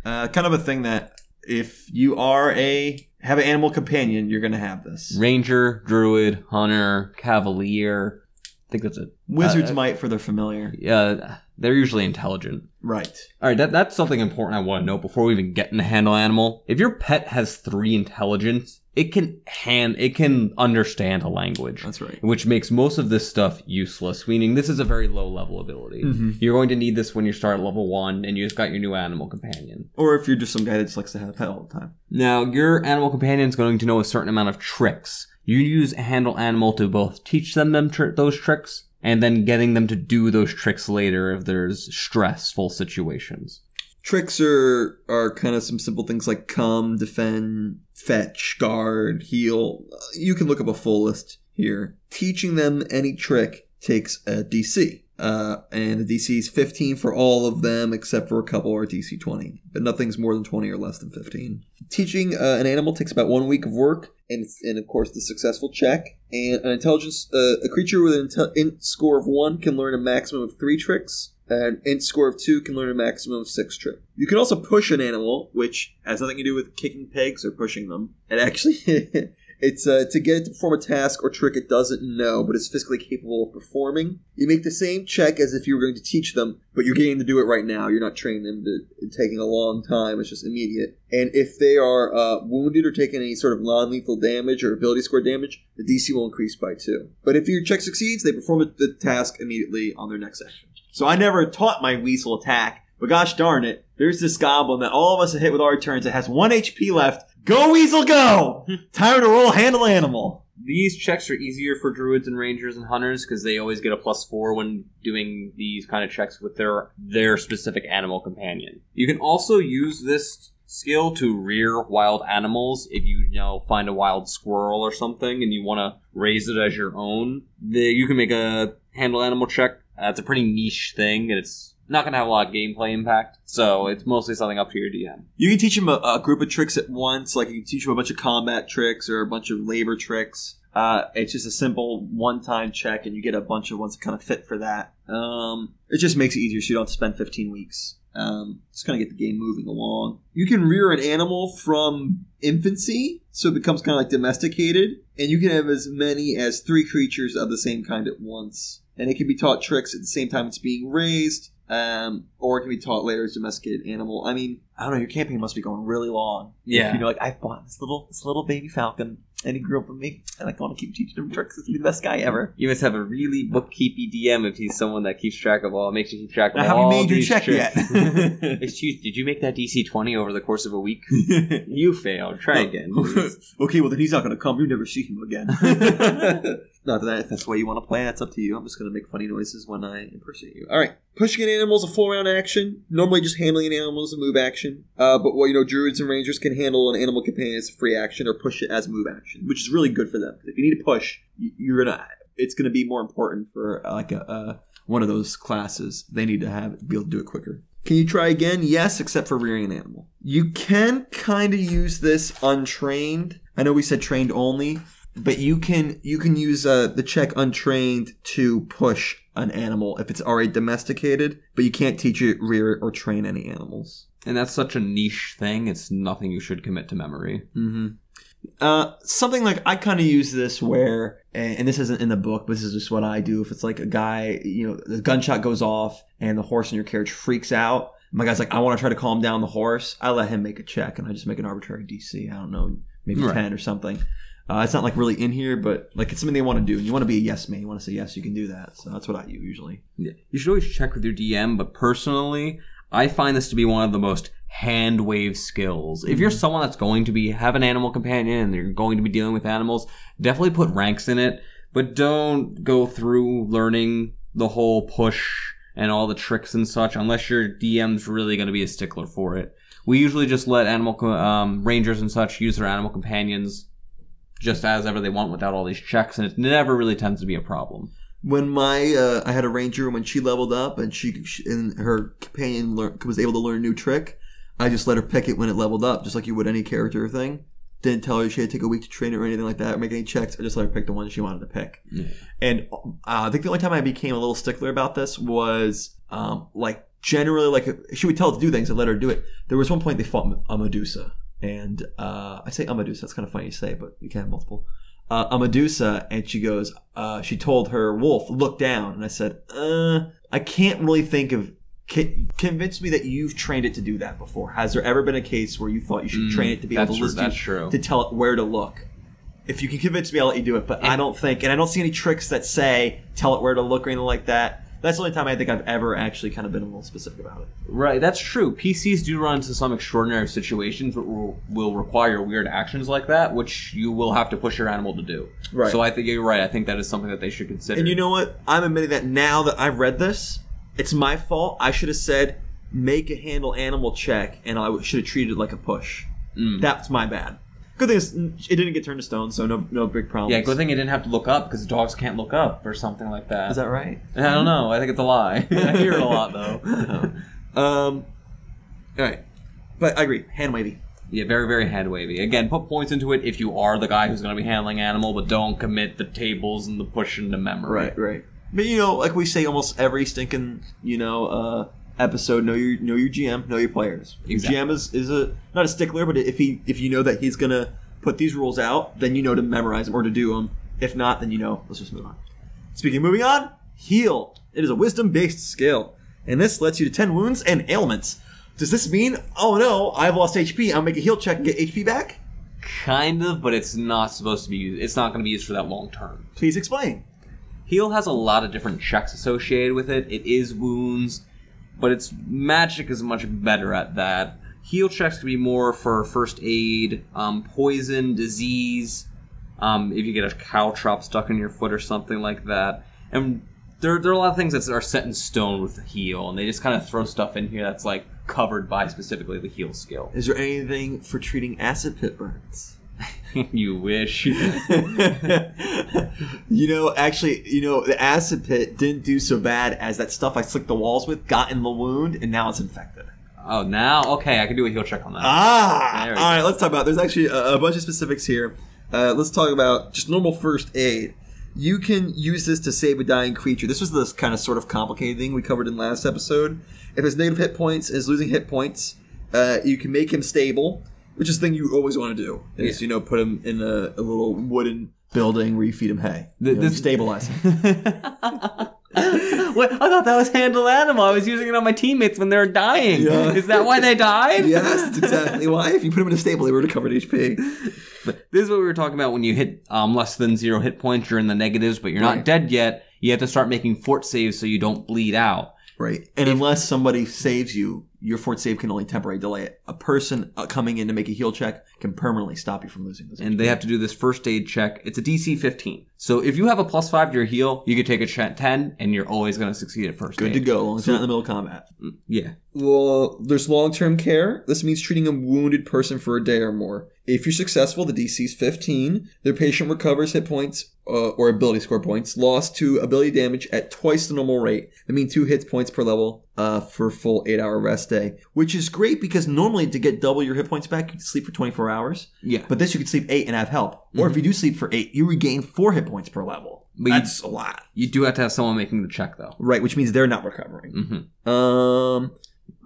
Uh, kind of a thing that if you are a have an animal companion, you're going to have this. Ranger, druid, hunter, cavalier. I think that's it. Wizards uh, might for their familiar. Yeah, they're usually intelligent. Right. All right, that, that's something important I want to note before we even get into handle animal. If your pet has three intelligence, it can hand, it can understand a language. That's right. Which makes most of this stuff useless, meaning this is a very low level ability. Mm-hmm. You're going to need this when you start at level one and you just got your new animal companion. Or if you're just some guy that just likes to have a pet all the time. Now, your animal companion is going to know a certain amount of tricks. You use handle animal to both teach them, them tr- those tricks and then getting them to do those tricks later if there's stressful situations. Tricks are, are kind of some simple things like come, defend, fetch, guard, heal. You can look up a full list here. Teaching them any trick takes a D C. Uh, and the D C is fifteen for all of them except for a couple are D C twenty. But nothing's more than twenty or less than fifteen. Teaching uh, an animal takes about one week of work and, and of course, the successful check. And an intelligence, uh, a creature with an inte- int score of one can learn a maximum of three tricks. An int score of two can learn a maximum of six tricks. You can also push an animal, which has nothing to do with kicking pigs or pushing them. And actually... It's uh, to get it to perform a task or trick it doesn't know, but is physically capable of performing. You make the same check as if you were going to teach them, but you're getting them to do it right now. You're not training them to taking a long time. It's just immediate. And if they are uh, wounded or taking any sort of non-lethal damage or ability score damage, the D C will increase by two. But if your check succeeds, they perform the task immediately on their next session. So I never taught my weasel attack, but gosh darn it, there's this goblin that all of us have hit with our turns that has one H P left. Go, Weasel, go! Time to roll handle animal. These checks are easier for druids and rangers and hunters because they always get a plus four when doing these kind of checks with their their specific animal companion. You can also use this skill to rear wild animals if you, you know, find a wild squirrel or something and you want to raise it as your own. The, you can make a handle animal check. Uh, it's a pretty niche thing, and it's not going to have a lot of gameplay impact, so it's mostly something up to your D M. You can teach them a, a group of tricks at once, like you can teach them a bunch of combat tricks or a bunch of labor tricks. Uh, it's just a simple one-time check, and you get a bunch of ones that kind of fit for that. Um, it just makes it easier so you don't have to spend fifteen weeks. Um, just kind of get the game moving along. You can rear an animal from infancy, so it becomes kind of like domesticated, and you can have as many as three creatures of the same kind at once. And it can be taught tricks at the same time it's being raised. Um, or it can be taught later as domesticated animal. I mean, I don't know. Your campaign must be going really long. Yeah. If you're like, I bought this little this little baby falcon, and he grew up with me, and I want to keep teaching him tricks. He's the best guy ever. You must have a really bookkeepy D M if he's someone that keeps track of all, makes you keep track of now, all. Have you made your check tricks yet? Excuse, did you make that D C twenty over the course of a week? You failed. Try again. Okay, well then he's not going to come. You never see him again. Not that if that's the way you want to play, that's up to you. I'm just going to make funny noises when I impersonate you. All right. Pushing an animal is a full-round action. Normally just handling an animal is a move action. Uh, but, well, you know, druids and rangers can handle an animal companion as a free action or push it as a move action, which is really good for them. If you need to push, you're gonna. It's going to be more important for, uh, like, a, uh, one of those classes. They need to have be able to do it quicker. Can you try again? Yes, except for rearing an animal. You can kind of use this untrained. I know we said trained only. But you can you can use uh, the check untrained to push an animal if it's already domesticated, but you can't teach it, rear, or train any animals. And that's such a niche thing. It's nothing you should commit to memory. Mm-hmm. Uh, something like I kind of use this where, and this isn't in the book, but this is just what I do. If it's like a guy, you know, the gunshot goes off and the horse in your carriage freaks out. My guy's like, I want to try to calm down the horse. I let him make a check, and I just make an arbitrary D C. I don't know, maybe right. ten or something. Uh, it's not, like, really in here, but, like, it's something they want to do. And you want to be a yes man. You want to say yes, you can do that. So that's what I do usually. Yeah. You should always check with your D M, but personally, I find this to be one of the most hand wave skills. If you're someone that's going to be have an animal companion and you're going to be dealing with animals, definitely put ranks in it, but don't go through learning the whole push and all the tricks and such unless your D M's really going to be a stickler for it. We usually just let animal um, rangers and such use their animal companions just as ever they want without all these checks, and it never really tends to be a problem. When my uh, I had a ranger when she leveled up and she, she and her companion learned, was able to learn a new trick, I just let her pick it when it leveled up, just like you would any character or thing. Didn't tell her she had to take a week to train it or anything like that or make any checks. I just let her pick the one she wanted to pick. Yeah. And uh, I think the only time I became a little stickler about this was um, like generally like she would tell her to do things. I let her do it. There was one point they fought a Medusa, and uh, I say a Medusa. That's kind of funny to say, but you can have multiple. Uh, a Medusa, and she goes, uh, she told her wolf, look down. And I said, uh, I can't really think of, can, convince me that you've trained it to do that before. Has there ever been a case where you thought you should mm, train it to be able to listen to, to tell it where to look? If you can convince me, I'll let you do it, but and, I don't think, and I don't see any tricks that say, tell it where to look or anything like that. That's the only time I think I've ever actually kind of been a little specific about it. Right, that's true. P Cs do run into some extraordinary situations that will, will require weird actions like that, which you will have to push your animal to do. Right. So I think you're right. I think that is something that they should consider. And you know what? I'm admitting that now that I've read this, it's my fault. I should have said, make a handle animal check, and I should have treated it like a push. Mm. That's my bad. Good thing is, it didn't get turned to stone, so no no big problem. Yeah, good thing it didn't have to look up, because dogs can't look up or something like that. Is that right? I don't know. I think it's a lie. I hear it a lot, though. No. Um, all right. But I agree. Hand wavy. Yeah, very, very hand wavy. Again, put points into it if you are the guy who's going to be handling animal, but don't commit the tables and the push into memory. Right, right. But, you know, like we say almost every stinking, you know, uh, episode, know your know your G M, know your players. Exactly. Your G M is, is a not a stickler, but if he if you know that he's going to put these rules out, then you know to memorize them or to do them. If not, then you know, let's just move on. Speaking of moving on, heal. It is a wisdom-based skill, and this lets you to ten wounds and ailments. Does this mean, oh no, I've lost H P, I'll make a heal check and get H P back? Kind of, but it's not supposed to be used. It's not going to be used for that long term. Please explain. Heal has a lot of different checks associated with it. It is wounds, but its magic is much better at that. Heal checks can be more for first aid, um, poison, disease, um, if you get a cow trap stuck in your foot or something like that. And there, there are a lot of things that are set in stone with the heal, and they just kind of throw stuff in here that's like covered by specifically the heal skill. Is there anything for treating acid pit burns? You wish. You know, actually, you know, the acid pit didn't do so bad as that stuff I slicked the walls with got in the wound, and now it's infected. Oh, now? Okay, I can do a heal check on that. Ah! All right, let's talk about it. There's actually a, a bunch of specifics here. Uh, let's talk about just normal first aid. You can use this to save a dying creature. This was this kind of sort of complicated thing we covered in last episode. If it's negative hit points, it's losing hit points. Uh, you can make him stable, which is the thing you always want to do, is, yeah. you know, put him in a, a little wooden building where you feed him hay. The, you know, this stabilize him. What? I thought that was handle animal. I was using it on my teammates when they were dying. Yeah. Is that why they died? Yes, that's exactly why. If you put them in a stable, they would have covered H P. But this is what we were talking about when you hit um, less than zero hit points. You're in the negatives, but you're not right. dead yet. You have to start making fort saves so you don't bleed out. Right. And if, unless somebody saves you, your fort save can only temporarily delay it. A person coming in to make a heal check can permanently stop you from losing this. And H P. They have to do this first aid check. It's a D C fifteen. So if you have a plus five to your heal, you could take a ten, and you're always going to succeed at first Good aid. Good to go, as long as you're not in the middle of combat. Yeah. Well, there's long-term care. This means treating a wounded person for a day or more. If you're successful, the D C's fifteen. Their patient recovers hit points uh, or ability score points lost to ability damage at twice the normal rate. I mean, two hit points per level uh, for a full eight-hour rest day, which is great because normally to get double your hit points back, you can sleep for twenty-four hours. Yeah. But this, you can sleep eight and have help. Or mm-hmm. if you do sleep for eight, you regain four hit points per level. But that's you, a lot. You do have to have someone making the check, though. Right, which means they're not recovering. Mm-hmm. Um,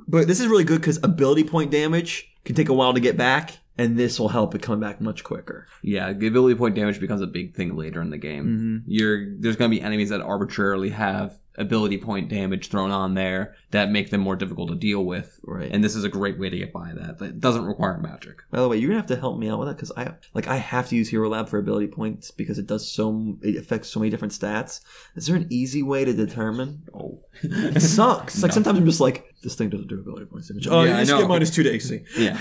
but this is really good because ability point damage can take a while to get back, and this will help it come back much quicker. Yeah, the ability point damage becomes a big thing later in the game. Mm-hmm. You're There's going to be enemies that arbitrarily have ability point damage thrown on there that make them more difficult to deal with. Right. And this is a great way to get by that. That doesn't require magic. By the way, you're going to have to help me out with that because I like I have to use Hero Lab for ability points because it does so it affects so many different stats. Is there an easy way to determine? Oh. It sucks. No. Like sometimes I'm just like, This thing doesn't do ability points damage. Oh, yeah, you just get minus two to A C. Yeah.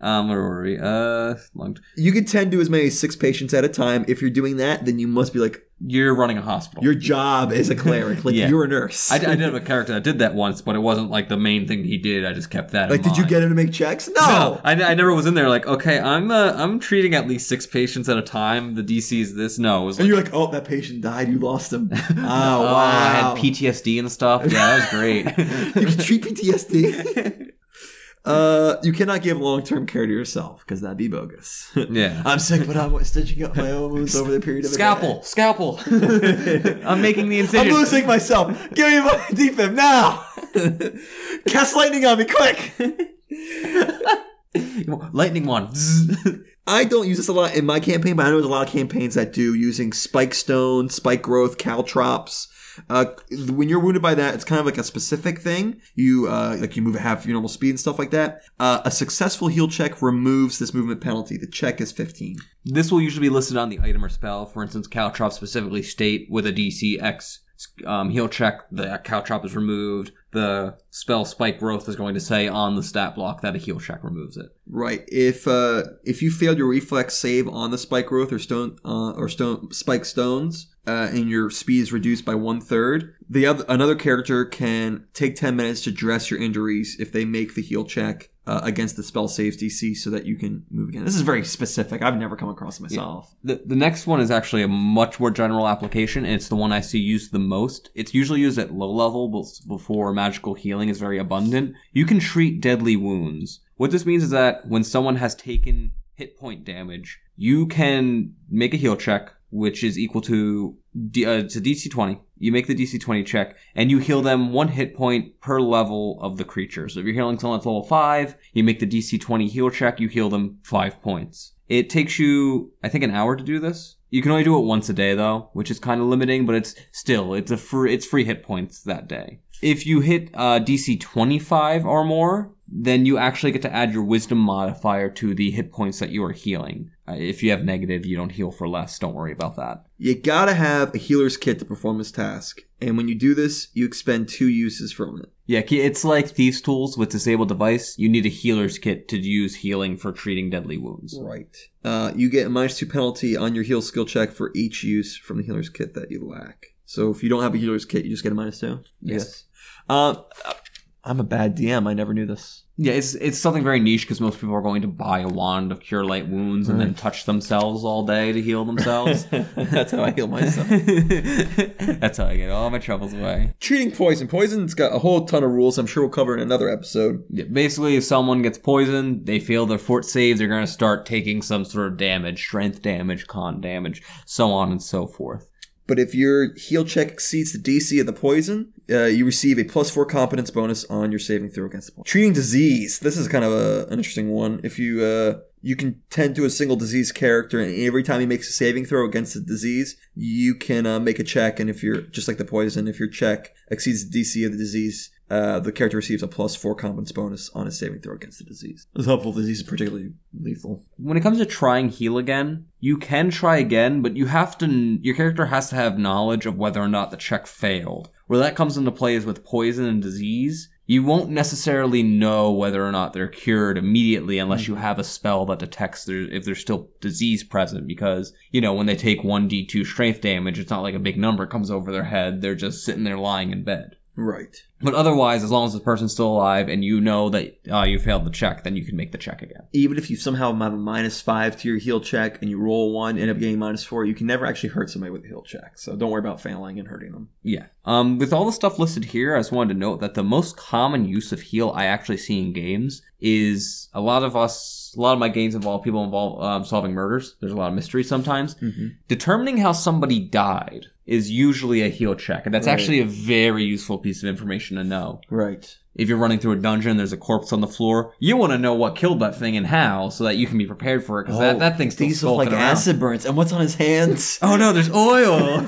um, where were we? Uh, long t- you can tend to as many as six patients at a time. If you're doing that, then you must be like... You're running a hospital. Your job is a cleric. Like, yeah. You're a nurse. I, I did have a character that did that once, but it wasn't like the main thing he did. I just kept that like, in mind. Like, did you get him to make checks? No! no I, I never was in there like, okay, I'm uh, I'm treating at least six patients at a time. The D C is this. No. It was like, and you're like, oh, that patient died. You lost him. Oh, wow. Uh, I had P T S D and stuff. Yeah, that was great. You can treat P T S D. Uh, you cannot give long-term care to yourself because that'd be bogus. Yeah, I'm sick, but I'm stitching up my own wounds over the period of scalpel, a scalpel. I'm making the incision. I'm losing myself. Give me my defib now. Cast lightning on me, quick. Lightning wand. I don't use this a lot in my campaign, but I know there's a lot of campaigns that do using spike stone, spike growth, caltrops. Uh, when you're wounded by that, it's kind of like a specific thing. You uh, like you move at half your normal speed and stuff like that. Uh, a successful heal check removes this movement penalty. The check is fifteen. This will usually be listed on the item or spell. For instance, caltrops specifically state with a D C X um, heal check, the caltrop is removed. The spell spike growth is going to say on the stat block that a heal check removes it. Right. If uh, if you failed your reflex save on the spike growth or stone uh, or stone spike stones. Uh, and your speed is reduced by one third. The other another character can take ten minutes to dress your injuries if they make the heal check uh, against the spell saves D C, so that you can move again. This is very specific. I've never come across it myself. Yeah. The the next one is actually a much more general application, and it's the one I see used the most. It's usually used at low level, but before magical healing is very abundant. You can treat deadly wounds. What this means is that when someone has taken hit point damage, you can make a heal check, which is equal to D- uh, to D C twenty. You make the D C twenty check, and you heal them one hit point per level of the creature. So if you're healing someone at level five, you make the D C twenty heal check, you heal them five points. It takes you, I think, an hour to do this. You can only do it once a day, though, which is kind of limiting, but it's still, it's a fr- it's free hit points that day. If you hit uh, D C twenty-five or more, then you actually get to add your wisdom modifier to the hit points that you are healing. Uh, if you have negative, you don't heal for less. Don't worry about that. You gotta have a healer's kit to perform this task. And when you do this, you expend two uses from it. Yeah, it's like Thieves' Tools with Disabled Device. You need a healer's kit to use healing for treating deadly wounds. Right. Uh, you get a minus two penalty on your heal skill check for each use from the healer's kit that you lack. So if you don't have a healer's kit, you just get a minus two? Yes. yes. Uh, I'm a bad D M. I never knew this. Yeah, it's it's something very niche because most people are going to buy a wand of Cure Light Wounds and right. then touch themselves all day to heal themselves. That's how I heal myself. That's how I get all my troubles away. Treating poison. Poison's got a whole ton of rules I'm sure we'll cover in another episode. Yeah, basically, if someone gets poisoned, they fail their fort saves, they're going to start taking some sort of damage, strength damage, con damage, so on and so forth. But if your heal check exceeds the D C of the poison, uh, you receive a plus four competence bonus on your saving throw against the poison. Treating disease. This is kind of a, an interesting one. If you uh, you can tend to a single disease character, and every time he makes a saving throw against the disease, you can uh, make a check. And if you're just like the poison, if your check exceeds the D C of the disease, uh, the character receives a plus four competence bonus on his saving throw against the disease. This helpful disease is particularly lethal. When it comes to trying heal again, you can try again, but you have to. Your character has to have knowledge of whether or not the check failed. Where that comes into play is with poison and disease. You won't necessarily know whether or not they're cured immediately unless you have a spell that detects their, if there's still disease present. Because, you know, when they take one d two strength damage, it's not like a big number comes over their head. They're just sitting there lying in bed. Right. But otherwise, as long as the person's still alive and you know that uh, you failed the check, then you can make the check again. Even if you somehow have a minus five to your heal check and you roll one, end up getting minus four, you can never actually hurt somebody with a heal check. So don't worry about failing and hurting them. Yeah. Um, with all the stuff listed here, I just wanted to note that the most common use of heal I actually see in games is a lot of us, a lot of my games involve people involve um, solving murders. There's a lot of mystery sometimes. Mm-hmm. Determining how somebody died is usually a heal check, and that's right. actually a very useful piece of information to know. Right. If you're running through a dungeon, there's a corpse on the floor. You want to know what killed that thing and how, so that you can be prepared for it. Because oh, that, that thing's still these look like around. Acid burns. And what's on his hands? Oh no, there's oil.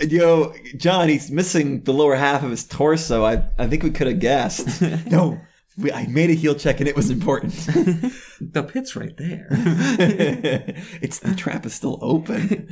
Yo, John, he's missing the lower half of his torso. I I think we could have guessed. No, we, I made a heal check and it was important. The pit's right there. It's the trap is still open.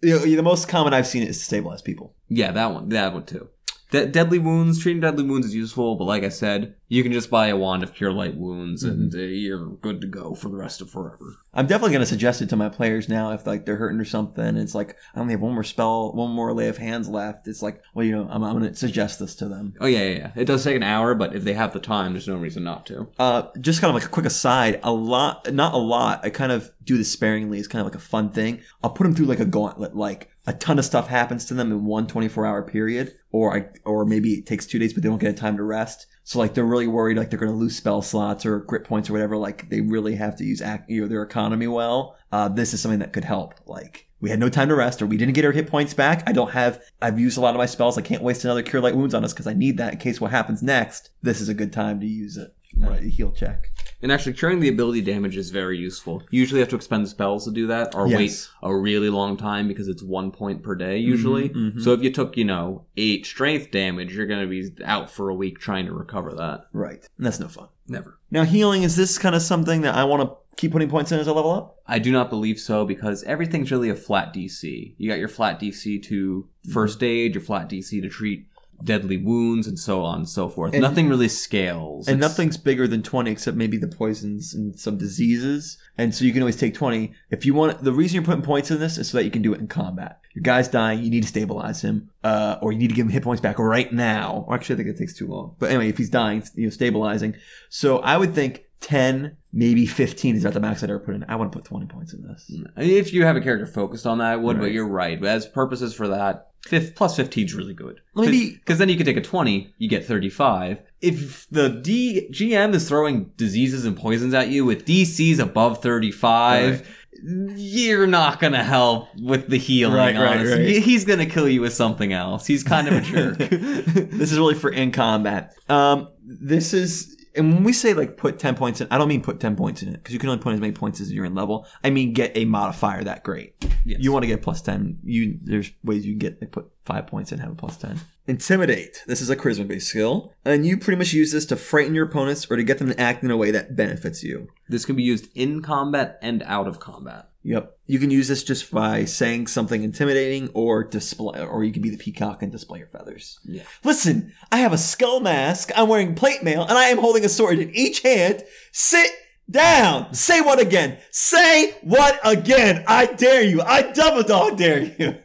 You know, the most common I've seen is to stabilize people. Yeah, that one, that one too. De- deadly wounds, treating deadly wounds is useful, but like I said, you can just buy a wand of pure light wounds, mm-hmm. and uh, you're good to go for the rest of forever. I'm definitely going to suggest it to my players now if like they're hurting or something. And it's like, I only have one more spell, one more lay of hands left. It's like, well, you know, I'm, I'm going to suggest this to them. Oh, yeah, yeah, yeah. It does take an hour, but if they have the time, there's no reason not to. Uh, just kind of like a quick aside, a lot, not a lot, I kind of do this sparingly. It's kind of like a fun thing. I'll put them through like a gauntlet, like a ton of stuff happens to them in one twenty-four hour period, or I, or maybe it takes two days, but they don't get a time to rest. So like they're really worried, like they're going to lose spell slots or grit points or whatever. Like they really have to use act, you know, their economy well. Uh, this is something that could help. Like, we had no time to rest, or we didn't get our hit points back. I don't have, I've used a lot of my spells. I can't waste another cure light wounds on us because I need that in case what happens next. This is a good time to use it. Right. Uh, heal check. And actually, curing the ability damage is very useful. You usually have to expend spells to do that, or yes. wait a really long time because it's one point per day usually. Mm-hmm, mm-hmm. So if you took, you know, eight strength damage, you're going to be out for a week trying to recover that. Right. And that's no fun. Never. Now, healing, is this kind of something that I want to keep putting points in as I level up? I do not believe so, because everything's really a flat D C. You got your flat D C to first aid, your flat D C to treat deadly wounds, and so on and so forth. And nothing really scales. And it's, nothing's bigger than twenty, except maybe the poisons and some diseases. And so you can always take twenty. If you want, the reason you're putting points in this is so that you can do it in combat. Your guy's dying, you need to stabilize him, uh, or you need to give him hit points back right now. Or actually, I think it takes too long. But anyway, if he's dying, you know, stabilizing. So I would think ten, maybe fifteen is about the max I'd ever put in. I want to put twenty points in this. If you have a character focused on that, I would, right. But you're right. But as purposes for that, fifth, plus fifteen is really good. Because then you can take a twenty, you get thirty-five. If the D, G M is throwing diseases and poisons at you with D Cs above thirty-five... Right. You're not going to help with the healing, right, honestly. Right, right. He's going to kill you with something else. He's kind of a jerk. This is really for in combat. Um, this is... And when we say, like, put ten points in, I don't mean put ten points in it, because you can only put as many points as you're in level. I mean get a modifier that great. Yes. You want to get a plus ten. You There's ways you can get, like, put five points and have a plus ten. Intimidate. This is a charisma-based skill. And you pretty much use this to frighten your opponents or to get them to act in a way that benefits you. This can be used in combat and out of combat. Yep. You can use this just by saying something intimidating or display, or you can be the peacock and display your feathers. Yeah. Listen, I have a skull mask, I'm wearing plate mail, and I am holding a sword in each hand. Sit down. Say what again? Say what again? I dare you. I double dog dare you.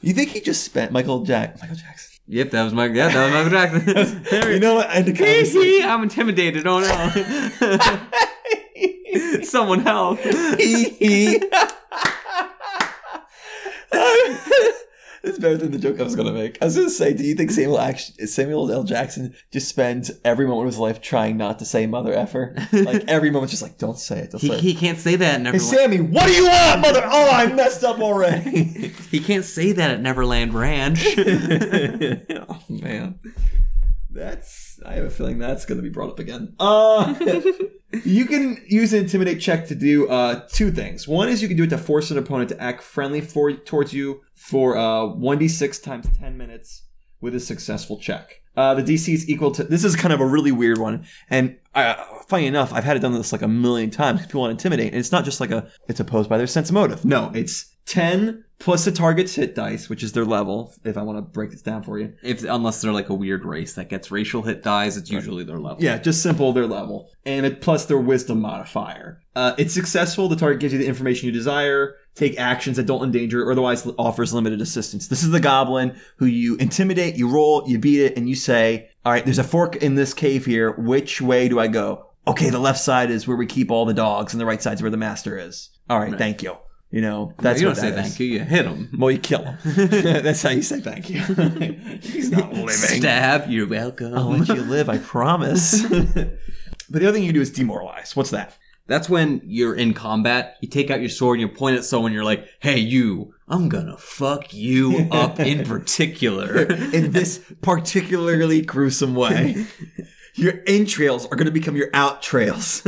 You think he just spent Michael Jack, Michael Jackson. Yep, that was my yeah, that was Michael Jackson. There you know what? I Crazy. I'm intimidated. Oh no. Someone help. It's better than the joke I was going to make. I was going to say, do you think Samuel, actually, Samuel L. Jackson just spends every moment of his life trying not to say mother effer? Like, every moment's just like, don't say it. Don't he, say he it. can't say that at Neverland. Hey, Sammy, what do you want, mother? Oh, I messed up already. He can't say that at Neverland Ranch. Oh, man. That's, I have a feeling that's going to be brought up again. Uh, you can use an intimidate check to do uh, two things. One is you can do it to force an opponent to act friendly for, towards you for uh, one d six times ten minutes with a successful check. Uh, the D C is equal to, this is kind of a really weird one. And uh, funny enough, I've had it done this like a million times. People want to intimidate. And it's not just like a, it's opposed by their sense of motive. No, it's ten plus the target's hit dice, which is their level, if I want to break this down for you. If Unless they're like a weird race that gets racial hit dice, it's usually their level. Yeah, just simple, their level. And it plus their wisdom modifier. Uh, it's successful. The target gives you the information you desire. Take actions that don't endanger or otherwise offers limited assistance. This is the goblin who you intimidate, you roll, you beat it, and you say, all right, there's a fork in this cave here. Which way do I go? Okay, the left side is where we keep all the dogs and the right side's where the master is. All right, right. Thank you. You know, that's you what don't that say is. Thank you. You hit him. Well, you kill him. That's how you say thank you. He's not living. Stab. You're welcome. I'll let you live. I promise. But the other thing you do is demoralize. What's that? That's when you're in combat. You take out your sword and you point at someone. And you're like, hey, you, I'm going to fuck you up in particular. In this particularly gruesome way. Your entrails are going to become your out trails.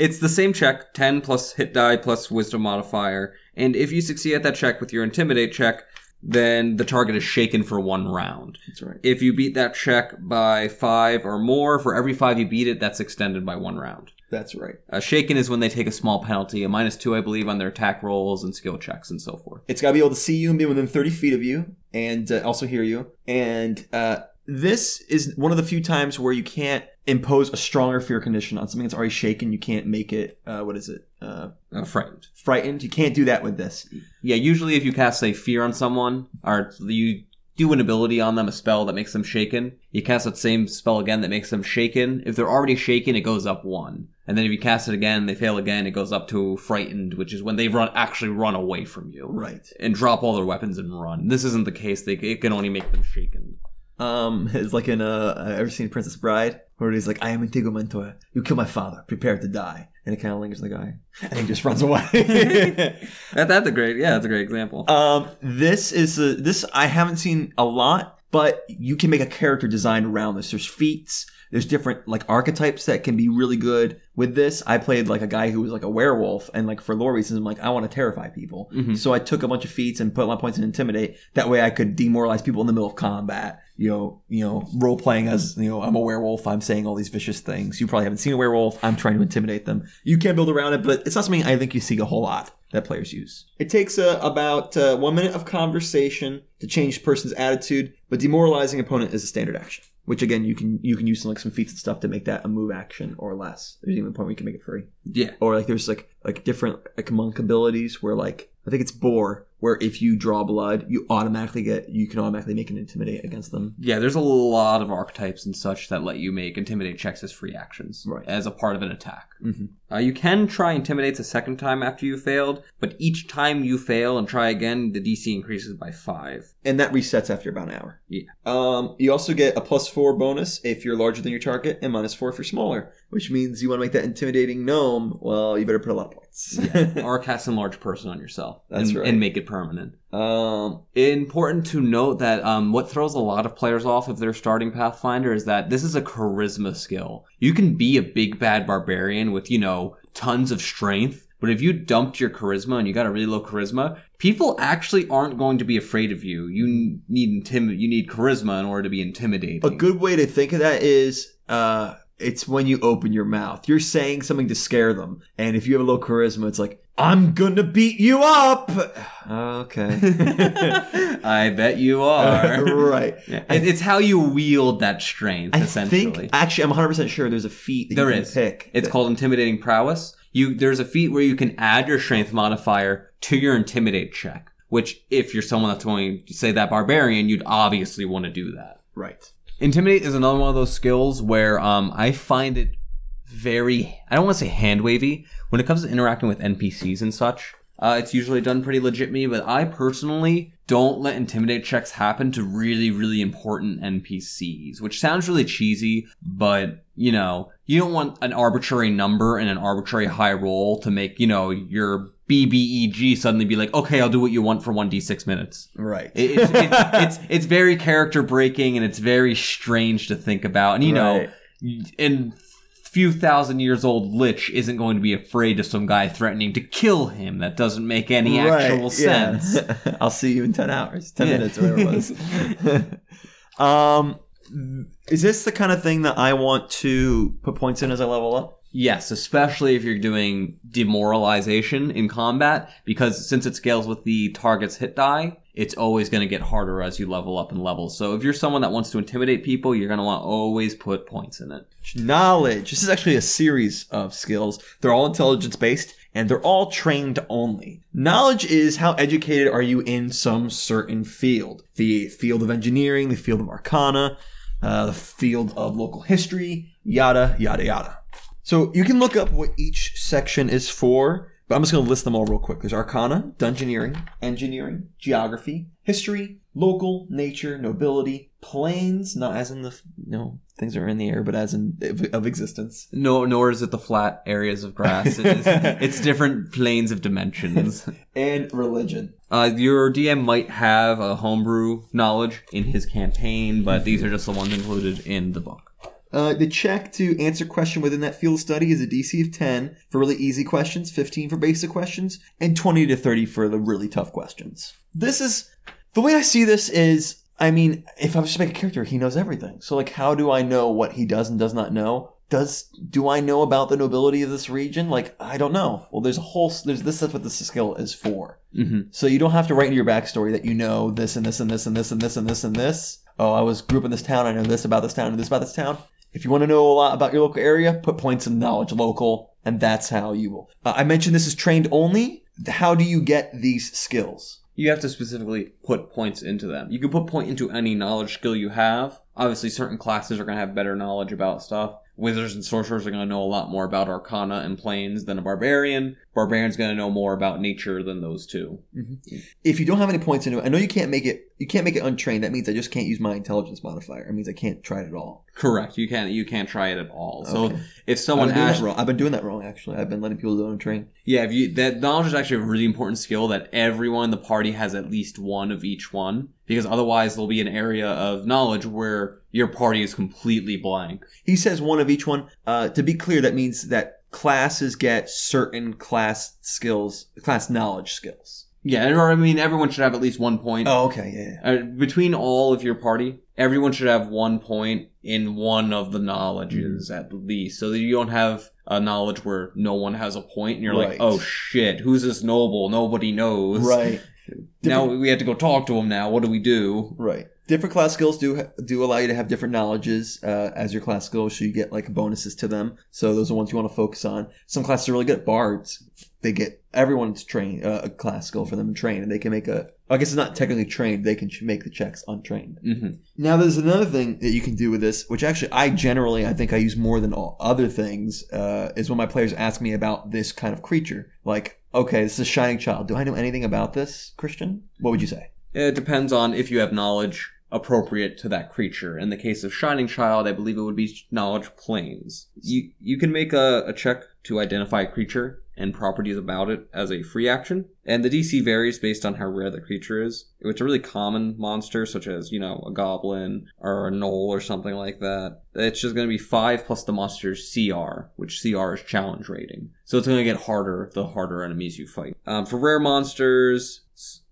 It's the same check, ten plus hit die plus wisdom modifier. And if you succeed at that check with your intimidate check, then the target is shaken for one round. That's right. If you beat that check by five or more, for every five you beat it, that's extended by one round. That's right. Uh, shaken is when they take a small penalty, a minus two, I believe, on their attack rolls and skill checks and so forth. It's got to be able to see you and be within thirty feet of you and uh, also hear you. And uh, this is one of the few times where you can't impose a stronger fear condition on something that's already shaken. You can't make it, uh, what is it? Uh, uh, frightened. Frightened. You can't do that with this. Yeah, usually if you cast, say, fear on someone, or you do an ability on them, a spell that makes them shaken, you cast that same spell again that makes them shaken. If they're already shaken, it goes up one. And then if you cast it again, they fail again, it goes up to frightened, which is when they run actually run away from you. Right. And drop all their weapons and run. This isn't the case. They, it can only make them shaken. Um, It's like in, uh, I've ever seen Princess Bride, where he's like, I am Inigo Montoya. You kill my father. Prepare to die. And it kind of lingers in the guy. And he just runs away. that, that's a great, yeah, that's a great example. Um, This is, a, this I haven't seen a lot, but you can make a character design around this. There's feats. There's different, like, archetypes that can be really good with this. I played, like, a guy who was, like, a werewolf, and, like, for lore reasons, I'm like, I want to terrify people. Mm-hmm. So I took a bunch of feats and put a lot of points in Intimidate. That way I could demoralize people in the middle of combat. You know, you know, role-playing as, you know, I'm a werewolf, I'm saying all these vicious things. You probably haven't seen a werewolf, I'm trying to intimidate them. You can build around it, but it's not something I think you see a whole lot that players use. It takes uh, about uh, one minute of conversation to change a person's attitude, but demoralizing opponent is a standard action. Which again, you can you can use some, like, some feats and stuff to make that a move action or less. There's even a point where you can make it free. Yeah. Or like there's like like different like monk abilities where, like, I think it's bore, where if you draw blood, you automatically get you can automatically make an intimidate against them. Yeah, there's a lot of archetypes and such that let you make intimidate checks as free actions, right, as a part of an attack. Mm-hmm. Uh, you can try intimidates a second time after you failed, but each time you fail and try again, the D C increases by five, and that resets after about an hour. Yeah. Um, you also get a plus four bonus if you're larger than your target, and minus four if you're smaller, which means you want to make that intimidating gnome. Well, you better put a lot of points. Yeah. Or cast enlarge person on yourself. That's and, right, and make it permanent. Um, important to note that um, what throws a lot of players off if they're starting Pathfinder is that this is a charisma skill. You can be a big bad barbarian with, you know, tons of strength, but if you dumped your charisma and you got a really low charisma, people actually aren't going to be afraid of you. You need intim- you need charisma in order to be intimidating. A good way to think of that is uh, it's when you open your mouth. You're saying something to scare them, and if you have a low charisma, it's like, I'm gonna beat you up. Okay. I bet you are. Right. Yeah. It, it's how you wield that strength, I essentially. Think, actually, I'm one hundred percent sure there's a feat that there you can is. Pick. It's that... called Intimidating Prowess. You There's a feat where you can add your strength modifier to your Intimidate check, which if you're someone that's going to say that barbarian, you'd obviously want to do that. Right. Intimidate is another one of those skills where um, I find it very, I don't want to say hand-wavy. When it comes to interacting with N P Cs and such, uh, it's usually done pretty legitimately, but I personally don't let intimidate checks happen to really, really important N P Cs, which sounds really cheesy, but, you know, you don't want an arbitrary number and an arbitrary high roll to make, you know, your B B E G suddenly be like, okay, I'll do what you want for one d six minutes. Right. It, it's, it's, it's, it's very character-breaking, and it's very strange to think about. And, you right. know, and... few thousand years old lich isn't going to be afraid of some guy threatening to kill him. That doesn't make any right, actual yeah. sense. I'll see you in ten hours, ten yeah. minutes, whatever it was. um, is this the kind of thing that I want to put points in as I level up? Yes, especially if you're doing demoralization in combat, because since it scales with the target's hit die, it's always going to get harder as you level up and level. So if you're someone that wants to intimidate people, you're going to want to always put points in it. Knowledge. This is actually a series of skills. They're all intelligence-based, and they're all trained only. Knowledge is how educated are you in some certain field. The field of engineering, the field of arcana, uh, the field of local history, yada, yada, yada. So you can look up what each section is for. But I'm just going to list them all real quick. There's Arcana, Dungeoneering, Engineering, Geography, History, Local, Nature, Nobility, Planes, not as in the, no, things that are in the air, but as in of existence. No, nor is it the flat areas of grass. It is, it's different planes of dimensions. And Religion. Uh, your D M might have a homebrew knowledge in his campaign, but these are just the ones included in the book. Uh, the check to answer question within that field of study is a D C of ten for really easy questions, fifteen for basic questions, and twenty to thirty for the really tough questions. This is The way I see this is, I mean, if I was to make a character, he knows everything. So, like, how do I know what he does and does not know? Does do I know about the nobility of this region? Like, I don't know. Well, there's a whole there's this that's what this skill is for. Mm-hmm. So you don't have to write into your backstory that you know this and this and this and this and this and this and this. Oh, I was grouping this town. I know this about this town and this about this town. If you want to know a lot about your local area, put points in knowledge local, and that's how you will. Uh, I mentioned this is trained only. How do you get these skills? You have to specifically put points into them. You can put point into any knowledge skill you have. Obviously, certain classes are going to have better knowledge about stuff. Wizards and sorcerers are going to know a lot more about arcana and planes than a barbarian. Barbarian's going to know more about nature than those two. Mm-hmm. If you don't have any points into it, I know you can't make it. You can't make it untrained. That means I just can't use my intelligence modifier. It means I can't try it at all. Correct. You can't. You can't try it at all. Okay. So if someone asks, I've been doing that wrong. Actually, I've been letting people do it untrained. Yeah. If you that knowledge is actually a really important skill that everyone in the party has at least one of each one, because otherwise there'll be an area of knowledge where your party is completely blank. He says one of each one. Uh, to be clear, that means that classes get certain class skills, class knowledge skills. Yeah, or I mean, everyone should have at least one point. Oh, okay, yeah. yeah. Uh, between all of your party, everyone should have one point in one of the knowledges mm-hmm. at least, so that you don't have a knowledge where no one has a point, and you're right. like, oh shit, who's this noble? Nobody knows. Right. Different. Now we have to go talk to him now. What do we do? Right. Different class skills do do allow you to have different knowledges uh, as your class skills, so you get like bonuses to them. So those are ones you want to focus on. Some classes are really good at bards. They get everyone's train uh, a class skill for them and train, and they can make a. I guess it's not technically trained. They can make the checks untrained. Mm-hmm. Now there's another thing that you can do with this, which actually I generally I think I use more than all other things, uh, is when my players ask me about this kind of creature. Like, okay, this is Shining Child. Do I know anything about this, Christian? What would you say? It depends on if you have knowledge appropriate to that creature. In the case of Shining Child, I believe it would be knowledge planes. You you can make a, a check to identify a creature and properties about it as a free action. And the D C varies based on how rare the creature is. If it's a really common monster, such as, you know, a goblin or a gnoll or something like that, it's just going to be five plus the monster's C R, which C R is challenge rating. So it's going to get harder the harder enemies you fight. Um, for rare monsters,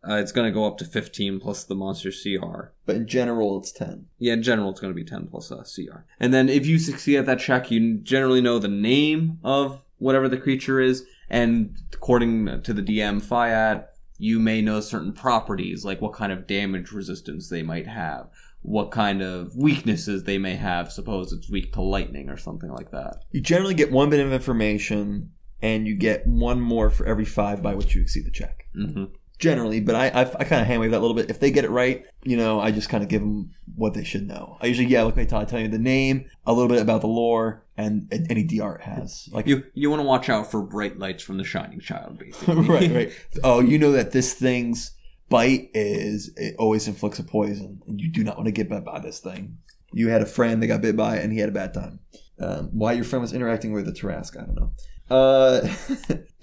Uh, it's going to go up to fifteen plus the monster's C R. But in general, it's ten. Yeah, in general, it's going to be ten plus uh, C R. And then if you succeed at that check, you generally know the name of whatever the creature is. And according to the D M, Fiat, you may know certain properties, like what kind of damage resistance they might have, what kind of weaknesses they may have. Suppose it's weak to lightning or something like that. You generally get one bit of information, and you get one more for every five by which you exceed the check. Mm-hmm. Generally, but I I, I kind of hand wave that a little bit. If they get it right, you know, I just kind of give them what they should know. I usually, yeah, like I tell you the name, a little bit about the lore, and, and any D R it has. Like you, you want to watch out for bright lights from the Shining Child, basically. right, right. Oh, you know that this thing's bite is it always inflicts a poison, and you do not want to get bit by this thing. You had a friend that got bit by it, and he had a bad time. Um, why your friend was interacting with the Tarrasque, I don't know. Uh,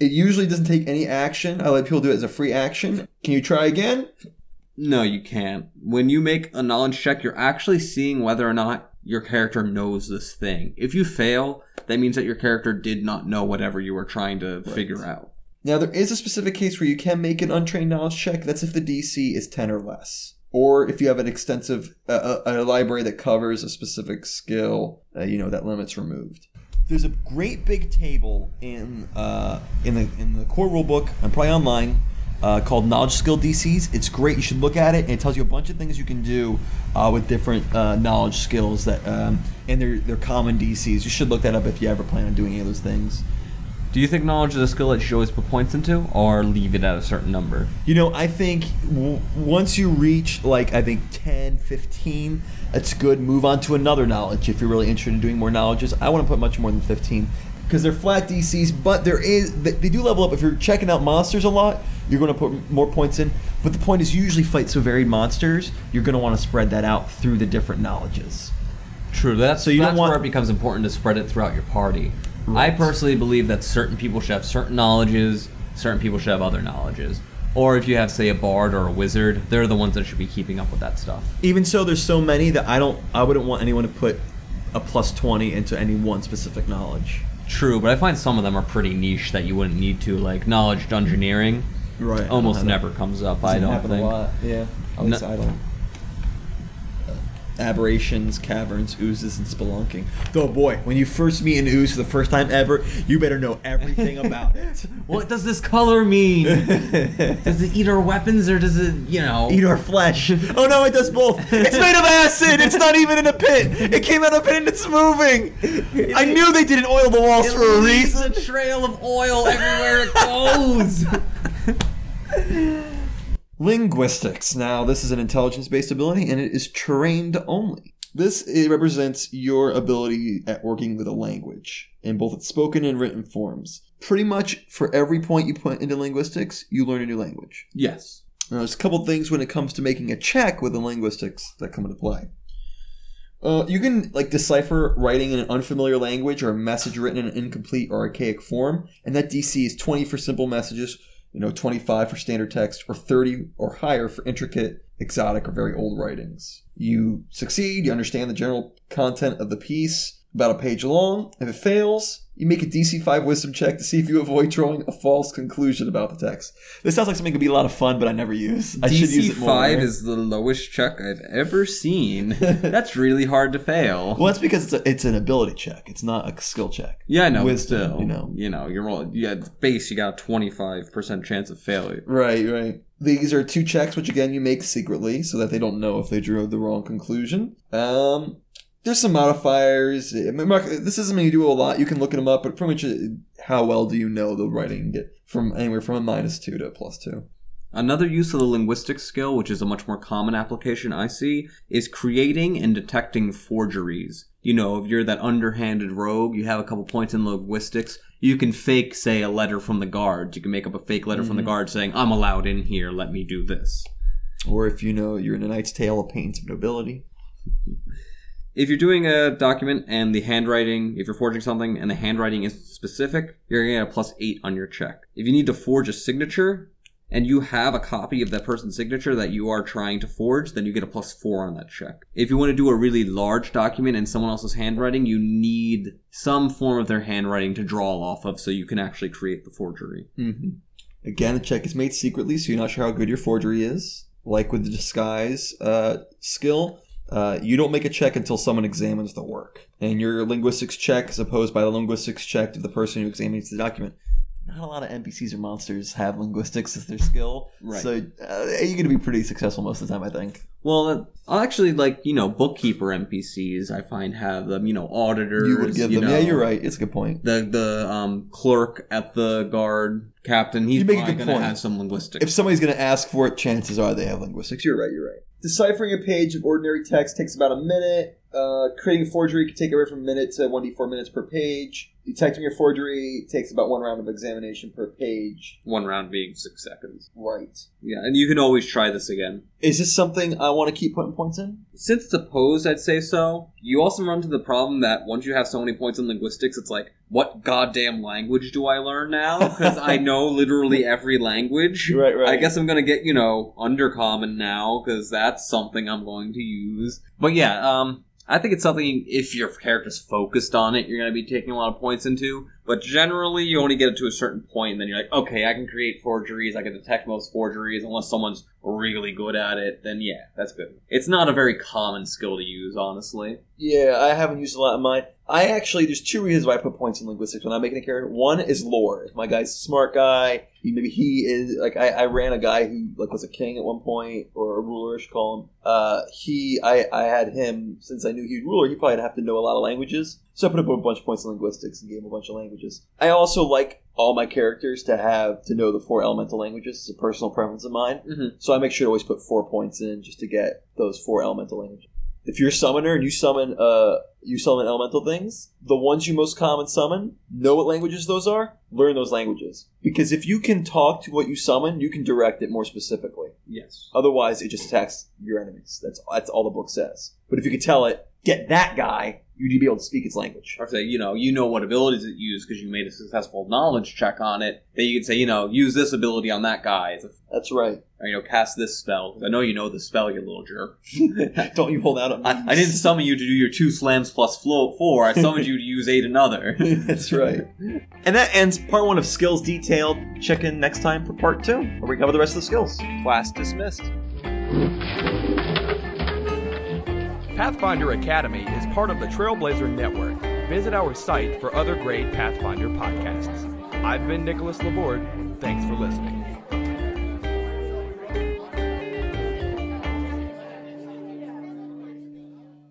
it usually doesn't take any action. I let people do it as a free action. Can you try again? No, you can't. When you make a knowledge check, you're actually seeing whether or not your character knows this thing. If you fail, that means that your character did not know whatever you were trying to right. figure out. Now, there is a specific case where you can make an untrained knowledge check. That's if the D C is ten or less. Or if you have an extensive uh, a, a library that covers a specific skill, uh, you know, that limit's removed. There's a great big table in uh, in the in the core rulebook and probably online uh, called Knowledge Skill D Cs. It's great. You should look at it. And it tells you a bunch of things you can do uh, with different uh, knowledge skills that um, and they're they're common D Cs. You should look that up if you ever plan on doing any of those things. Do you think knowledge is a skill that you should always put points into, or leave it at a certain number? You know, I think w- once you reach, like, I think ten, fifteen, that's good. Move on to another knowledge if you're really interested in doing more knowledges. I wouldn't put much more than fifteen because they're flat D Cs, but there is they do level up. If you're checking out monsters a lot, you're going to put more points in. But the point is you usually fight so varied monsters, you're going to want to spread that out through the different knowledges. True. That's, so you that's don't want, where it becomes important to spread it throughout your party. Right. I personally believe that certain people should have certain knowledges, certain people should have other knowledges. Or if you have, say, a bard or a wizard, they're the ones that should be keeping up with that stuff. Even so, there's so many that I don't, I wouldn't want anyone to put a plus twenty into any one specific knowledge. True, but I find some of them are pretty niche that you wouldn't need to, like knowledge dungeoneering. Right. Almost never comes up, I don't think. Doesn't happen a lot, yeah. At least no. I don't. Aberrations, caverns, oozes, and spelunking. Oh boy, when you first meet an ooze for the first time ever, you better know everything about it. What does this color mean? Does it eat our weapons, or does it, you know... eat our flesh. Oh no, it does both. It's made of acid! It's not even in a pit! It came out of a pit and it's moving! It, I knew they didn't oil the walls for a reason! It leaves a trail of oil everywhere it goes! Linguistics. Now, this is an intelligence-based ability, and it is terrained only. This it represents your ability at working with a language in both its spoken and written forms. Pretty much for every point you put into linguistics, you learn a new language. Yes. Now, there's a couple things when it comes to making a check with the linguistics that come into play. Uh, you can like decipher writing in an unfamiliar language or a message written in an incomplete or archaic form, and that D C is twenty for simple messages, you know, twenty-five for standard text, or thirty or higher for intricate, exotic, or very old writings. You succeed, you understand the general content of the piece, about a page long. If it fails, you make a D C five wisdom check to see if you avoid drawing a false conclusion about the text. This sounds like something that could be a lot of fun, but I never use. I D C should use it more. D C five is the lowest check I've ever seen. That's really hard to fail. Well, that's because it's a, it's an ability check. It's not a skill check. Yeah, I know. Wisdom, still, you know. You know, you're rolling. You had base, you got a twenty-five percent chance of failure. Right, right. These are two checks, which again, you make secretly so that they don't know if they drew the wrong conclusion. Um... There's some modifiers. This isn't something you do a lot. You can look them up, but pretty much how well do you know the writing? Get from anywhere from a minus two to a plus two. Another use of the linguistic skill, which is a much more common application I see, is creating and detecting forgeries. You know, if you're that underhanded rogue, you have a couple points in linguistics, you can fake, say, a letter from the guards. You can make up a fake letter mm-hmm. from the guards saying, I'm allowed in here, let me do this. Or if you know you're in a knight's tale, a pains of nobility. If you're doing a document and the handwriting, if you're forging something and the handwriting is specific, you're going to get a plus eight on your check. If you need to forge a signature and you have a copy of that person's signature that you are trying to forge, then you get a plus four on that check. If you want to do a really large document in someone else's handwriting, you need some form of their handwriting to draw off of so you can actually create the forgery. Mm-hmm. Again, the check is made secretly, so you're not sure how good your forgery is. Like with the disguise uh, skill... Uh, you don't make a check until someone examines the work. And your linguistics check is opposed by the linguistics check of the person who examines the document. Not a lot of N P Cs or monsters have linguistics as their skill. Right. So uh, you're going to be pretty successful most of the time, I think. Well, uh, actually, like, you know, bookkeeper N P Cs, I find have them, you know, auditors. You would give you them. Know, yeah, you're right. It's a good point. The the um, clerk at the guard, captain, he's probably going to have some linguistics. If somebody's going to ask for it, chances are they have linguistics. You're right, you're right. Deciphering a page of ordinary text takes about a minute. Uh, creating a forgery can take anywhere from a minute to one d four minutes per page. Detecting your forgery takes about one round of examination per page. One round being six seconds. Right. Yeah, and you can always try this again. Is this something I want to keep putting points in? Since it's opposed, I'd say so. You also run into the problem that once you have so many points in linguistics, it's like, what goddamn language do I learn now? Because I know literally every language. Right, right. I guess I'm going to get, you know, undercommon now, because that's something I'm going to use. But yeah, um, I think it's something, if your character's focused on it, you're going to be taking a lot of points into. But generally, you only get it to a certain point, and then you're like, okay, I can create forgeries, I can detect most forgeries, unless someone's really good at it, then yeah, that's good. It's not a very common skill to use, honestly. Yeah, I haven't used a lot of mine. I actually, there's two reasons why I put points in linguistics when I'm making a character. One is lore. If my guy's a smart guy, maybe he is, like, I, I ran a guy who, like, was a king at one point, or a ruler, I should call him. Uh, he, I, I had him, since I knew he was ruler, he probably would have to know a lot of languages. So I put up a bunch of points in linguistics and gave him a bunch of languages. I also like all my characters to have, to know the four elemental languages. It's a personal preference of mine. Mm-hmm. So I make sure to always put four points in just to get those four elemental languages. If you're a summoner and you summon uh you summon elemental things, the ones you most common summon, know what languages those are, learn those languages. Because if you can talk to what you summon, you can direct it more specifically. Yes. Otherwise, it just attacks your enemies. That's that's all the book says. But if you can tell it, get that guy, you need to be able to speak its language. Or say, you know, you know what abilities it used because you made a successful knowledge check on it. Then you can say, you know, use this ability on that guy. That's right. Or, you know, cast this spell. I know you know the spell, you little jerk. Don't you hold out on me. I, I didn't summon you to do your two slams plus four. I summoned you to use eight another. That's right. And that ends part one of Skills Detailed. Check in next time for part two, where we cover the rest of the skills. Class dismissed. Pathfinder Academy is part of the Trailblazer Network. Visit our site for other great Pathfinder podcasts. I've been Nicholas Laborde. Thanks for listening.